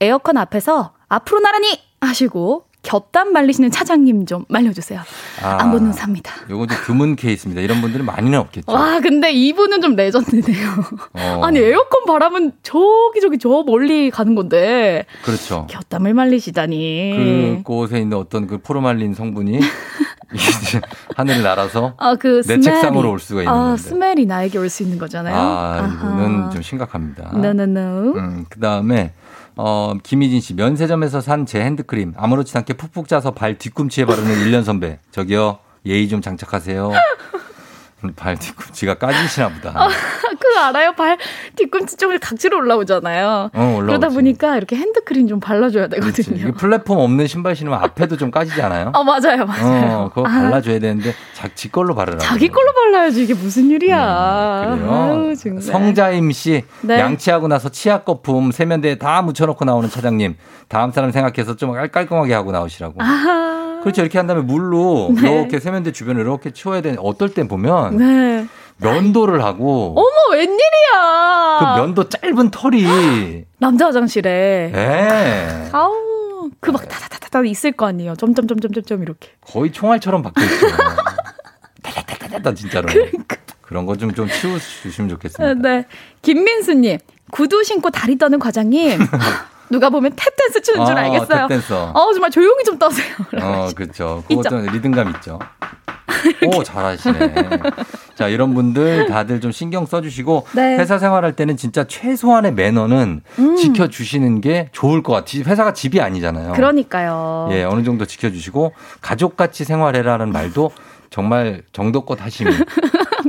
에어컨 앞에서 앞으로 나란히 하시고 겹담 말리시는 차장님 좀 말려주세요. 아, 안 보는 삽니다. 요건 좀 드문 케이스입니다. 이런 분들은 많이는 없겠죠. 와, 근데 이분은 좀 레전드네요. 어. 아니 에어컨 바람은 저기 저기 저 멀리 가는 건데. 그렇죠. 겹담을 말리시다니. 그곳에 있는 어떤 그 포르말린 성분이. 하늘을 날아서 아, 그 내 책상으로 올 수가 있는 아, 스멜이 나에게 올 수 있는 거잖아요. 아, 이거는 좀 심각합니다. No, no, no. 음, 그다음에 어, 김희진 씨. 면세점에서 산 제 핸드크림 아무렇지 않게 푹푹 짜서 발 뒤꿈치에 바르는 일 년 선배. 저기요. 예의 좀 장착하세요. 발 뒤꿈치가 까지시나 보다. 아, 그거 알아요? 발 뒤꿈치 쪽을 각지로 올라오잖아요. 어, 올라오지. 그러다 보니까 이렇게 핸드크림 좀 발라줘야 되거든요. 이게 플랫폼 없는 신발 신으면 앞에도 좀 까지지 않아요? 어, 맞아요. 맞아요. 어, 그거 아. 발라줘야 되는데 자기 걸로 바르라고. 자기 걸로 발라야지. 이게 무슨 일이야. 음, 그래요. 아유, 성자임 씨. 네. 양치하고 나서 치아 거품 세면대에 다 묻혀놓고 나오는 차장님. 다음 사람 생각해서 좀 깔끔하게 하고 나오시라고. 아하. 그렇죠. 이렇게 한 다음에 물로 네. 이렇게 세면대 주변을 이렇게 치워야 되는 어떨 땐 보면 네. 면도를 하고 어머 웬일이야. 그 면도 짧은 털이 남자 화장실에 네. 아우 그 막 다다다다 있을 거 아니에요. 점점점점점점 이렇게 거의 총알처럼 박혀있죠. 다다다다다 진짜로. 그러니까. 그런 거 좀 좀 치워주시면 좋겠습니다. 네. 김민수님. 구두 신고 다리 떠는 과장님. 누가 보면 탭댄스 추는 아, 줄 알겠어요. 탭댄서. 어, 정말 조용히 좀 떠세요. 어, 그렇죠. 그것도 리듬감 있죠. 오, 잘하시네. 자, 이런 분들 다들 좀 신경 써주시고 네. 회사 생활할 때는 진짜 최소한의 매너는 음. 지켜주시는 게 좋을 것 같아요. 회사가 집이 아니잖아요. 그러니까요. 예, 어느 정도 지켜주시고 가족같이 생활해라는 말도 정말 정도껏 하시면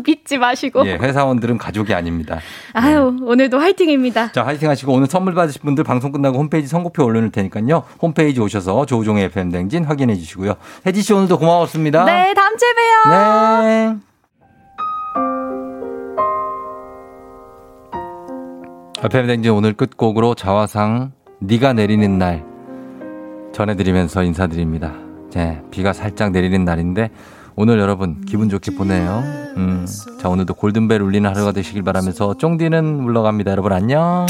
믿지 마시고. 예, 회사원들은 가족이 아닙니다. 아유, 네. 오늘도 화이팅입니다. 자, 화이팅 하시고 오늘 선물 받으실 분들 방송 끝나고 홈페이지 선고표 올려놓을 테니까요. 홈페이지 오셔서 조우종의 에프엠 댕진 확인해 주시고요. 혜지 씨 오늘도 고마웠습니다. 네, 다음 주에 봬요. 네. 에프엠 댕진 오늘 끝곡으로 자화상 네가 내리는 날 전해드리면서 인사드립니다. 네, 비가 살짝 내리는 날인데 오늘 여러분 기분 좋게 보내요. 음, 자 오늘도 골든벨 울리는 하루가 되시길 바라면서 쫑디는 물러갑니다. 여러분 안녕.